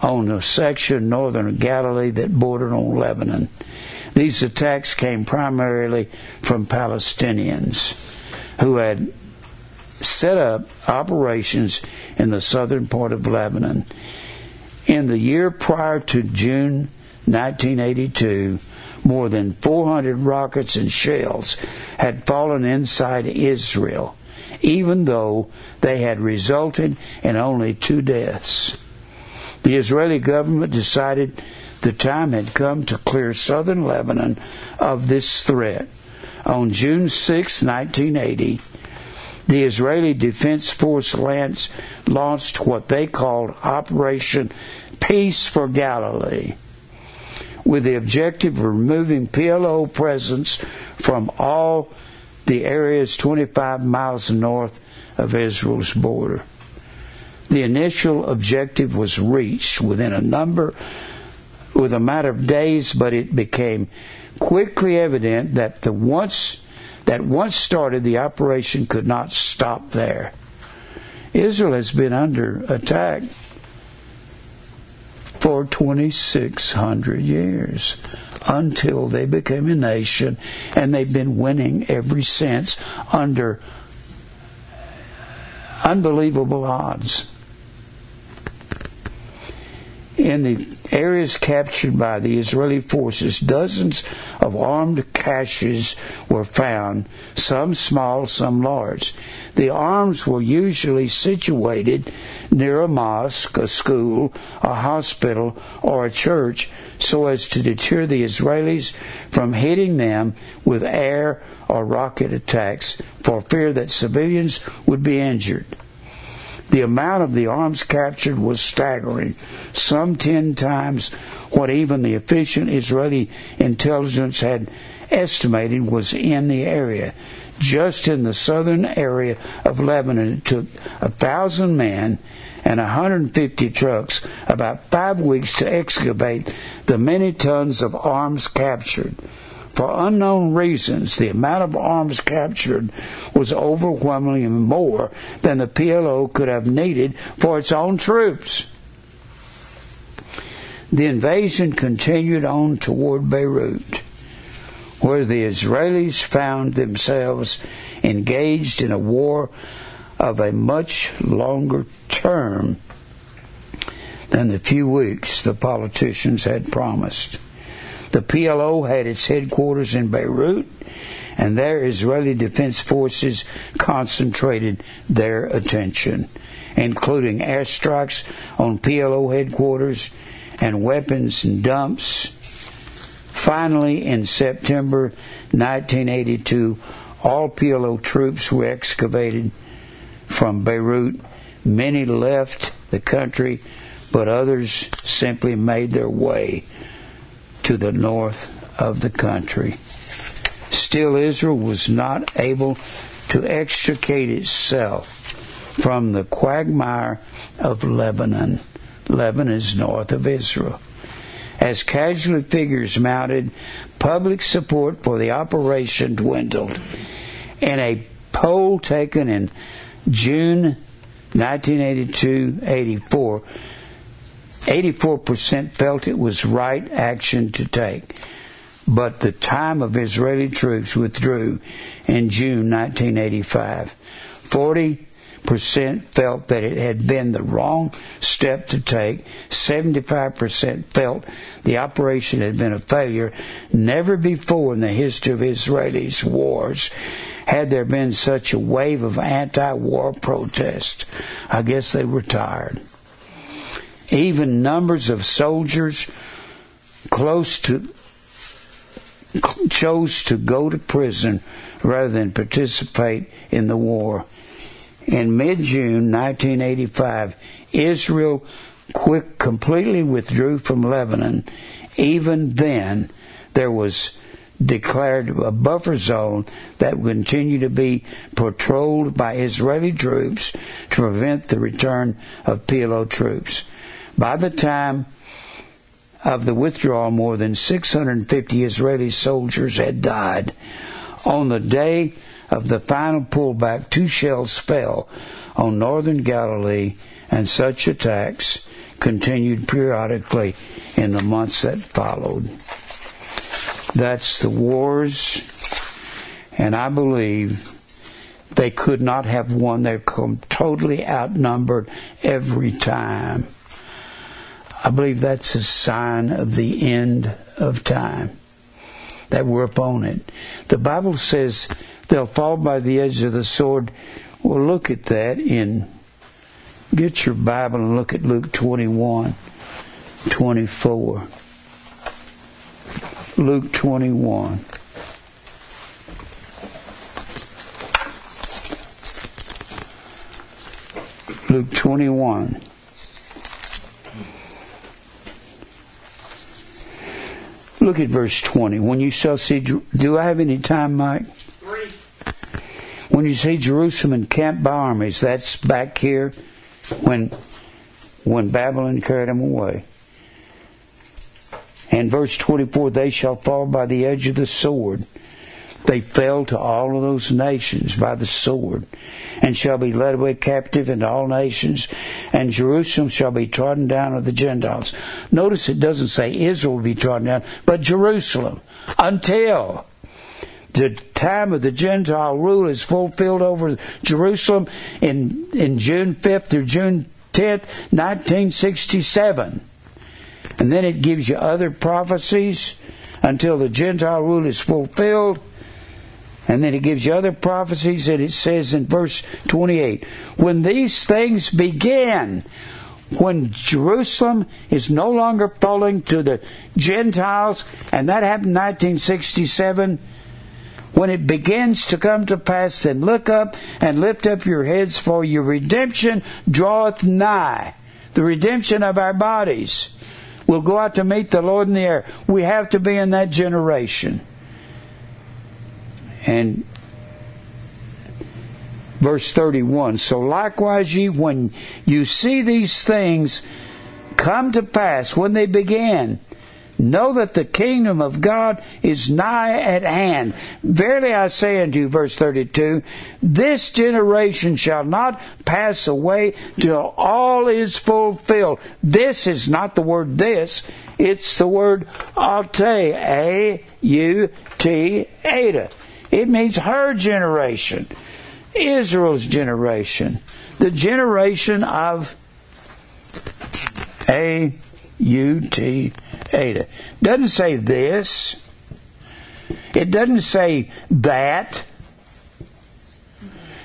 on a section of northern Galilee that bordered on Lebanon. These attacks came primarily from Palestinians who had set up operations in the southern part of Lebanon. In the year prior to June 1982, more than 400 rockets and shells had fallen inside Israel, even though they had resulted in only 2 deaths. The Israeli government decided the time had come to clear southern Lebanon of this threat. On June 6, 1980, the Israeli Defense Force launched what they called Operation Peace for Galilee, with the objective of removing PLO presence from all the areas 25 miles north of Israel's border. The initial objective was reached with a matter of days, but it became quickly evident that once started, the operation could not stop there. Israel has been under attack for 2,600 years until they became a nation, and they've been winning ever since under unbelievable odds. In the areas captured by the Israeli forces, dozens of armed caches were found, some small, some large. The arms were usually situated near a mosque, a school, a hospital, or a church, so as to deter the Israelis from hitting them with air or rocket attacks, for fear that civilians would be injured. The amount of the arms captured was staggering, some 10 times what even the efficient Israeli intelligence had estimated was in the area. Just in the southern area of Lebanon, it took 1,000 men and 150 trucks about 5 weeks to excavate the many tons of arms captured. For unknown reasons, the amount of arms captured was overwhelmingly more than the PLO could have needed for its own troops. The invasion continued on toward Beirut, where the Israelis found themselves engaged in a war of a much longer term than the few weeks the politicians had promised. The PLO had its headquarters in Beirut, and there Israeli defense forces concentrated their attention, including airstrikes on PLO headquarters and weapons dumps. Finally, in September 1982, all PLO troops were excavated from Beirut. Many left the country, but others simply made their way to the north of the country. Still, Israel was not able to extricate itself from the quagmire of Lebanon. Lebanon is north of Israel. As casualty figures mounted, public support for the operation dwindled. In a poll taken in June 1982-84, 84% felt it was right action to take, but the time of Israeli troops withdrew in June 1985. 40% felt that it had been the wrong step to take. 75% felt the operation had been a failure. Never before in the history of Israelis' wars had there been such a wave of anti-war protest. I guess they were tired. Even numbers of soldiers chose to go to prison rather than participate in the war. In mid-June 1985, Israel completely withdrew from Lebanon. Even then, there was declared a buffer zone that would continue to be patrolled by Israeli troops to prevent the return of PLO troops. By the time of the withdrawal, more than 650 Israeli soldiers had died. On the day of the final pullback, 2 shells fell on northern Galilee, and such attacks continued periodically in the months that followed. That's the wars, and I believe they could not have won. They're totally outnumbered every time. I believe that's a sign of the end of time. that were upon it. The Bible says they'll fall by the edge of the sword. Well, look at that in, get your Bible and look at Luke 21:24. Luke 21. Luke 21. Look at verse 20. When you shall see... Do I have any time, Mike? 3. When you see Jerusalem encamped by armies, that's back here when Babylon carried them away. And verse 24, they shall fall by the edge of the sword. They fell to all of those nations by the sword, and shall be led away captive into all nations, and Jerusalem shall be trodden down of the Gentiles. Notice it doesn't say Israel will be trodden down, but Jerusalem, until the time of the Gentile rule is fulfilled over Jerusalem in June 5th through June 10th, 1967. And then it gives you other prophecies until the Gentile rule is fulfilled. And then it gives you other prophecies, and it says in verse 28, when these things begin, when Jerusalem is no longer falling to the Gentiles, and that happened in 1967, when it begins to come to pass, then look up and lift up your heads, for your redemption draweth nigh. The redemption of our bodies. We'll go out to meet the Lord in the air. We have to be in that generation. And verse 31, so likewise ye, when you see these things come to pass, when they begin, know that the kingdom of God is nigh at hand. Verily I say unto you, verse 32, this generation shall not pass away till all is fulfilled. This is not the word this, it's the word aute, A-U-T-A. It means her generation, Israel's generation, the generation of A-U-T-A. Doesn't say this. It doesn't say that.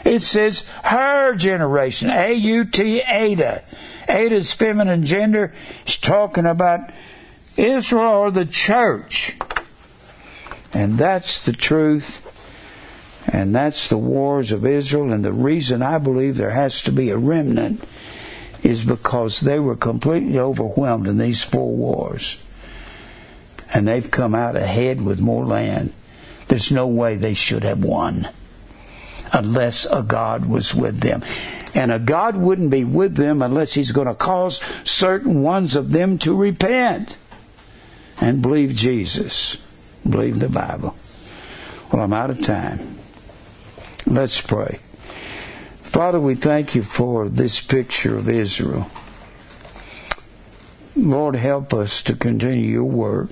It says her generation, A-U-T-A. Ada's feminine gender is talking about Israel or the church. And that's the truth. And that's the wars of Israel. And the reason I believe there has to be a remnant is because they were completely overwhelmed in these 4 wars. And they've come out ahead with more land. There's no way they should have won unless a God was with them. And a God wouldn't be with them unless He's going to cause certain ones of them to repent and believe Jesus, believe the Bible. Well, I'm out of time. Let's pray. Father, we thank you for this picture of Israel. Lord, help us to continue your work.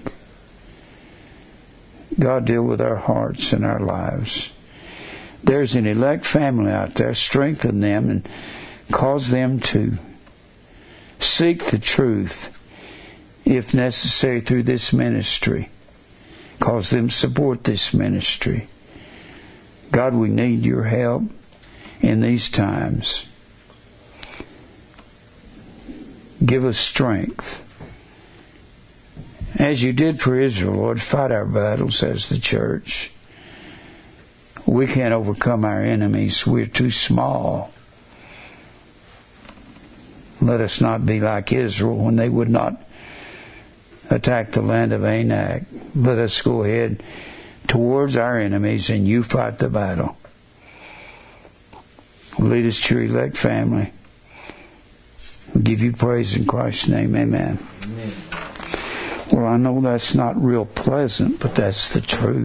God, deal with our hearts and our lives. There's an elect family out there. Strengthen them and cause them to seek the truth, if necessary, through this ministry. Cause them to support this ministry. God, we need your help in these times. Give us strength. As you did for Israel, Lord, fight our battles as the church. We can't overcome our enemies. We're too small. Let us not be like Israel when they would not attack the land of Anak. Let us go ahead towards our enemies, and you fight the battle. Lead us to your elect family. We give you praise in Christ's name. Amen. Well, I know that's not real pleasant, but that's the truth.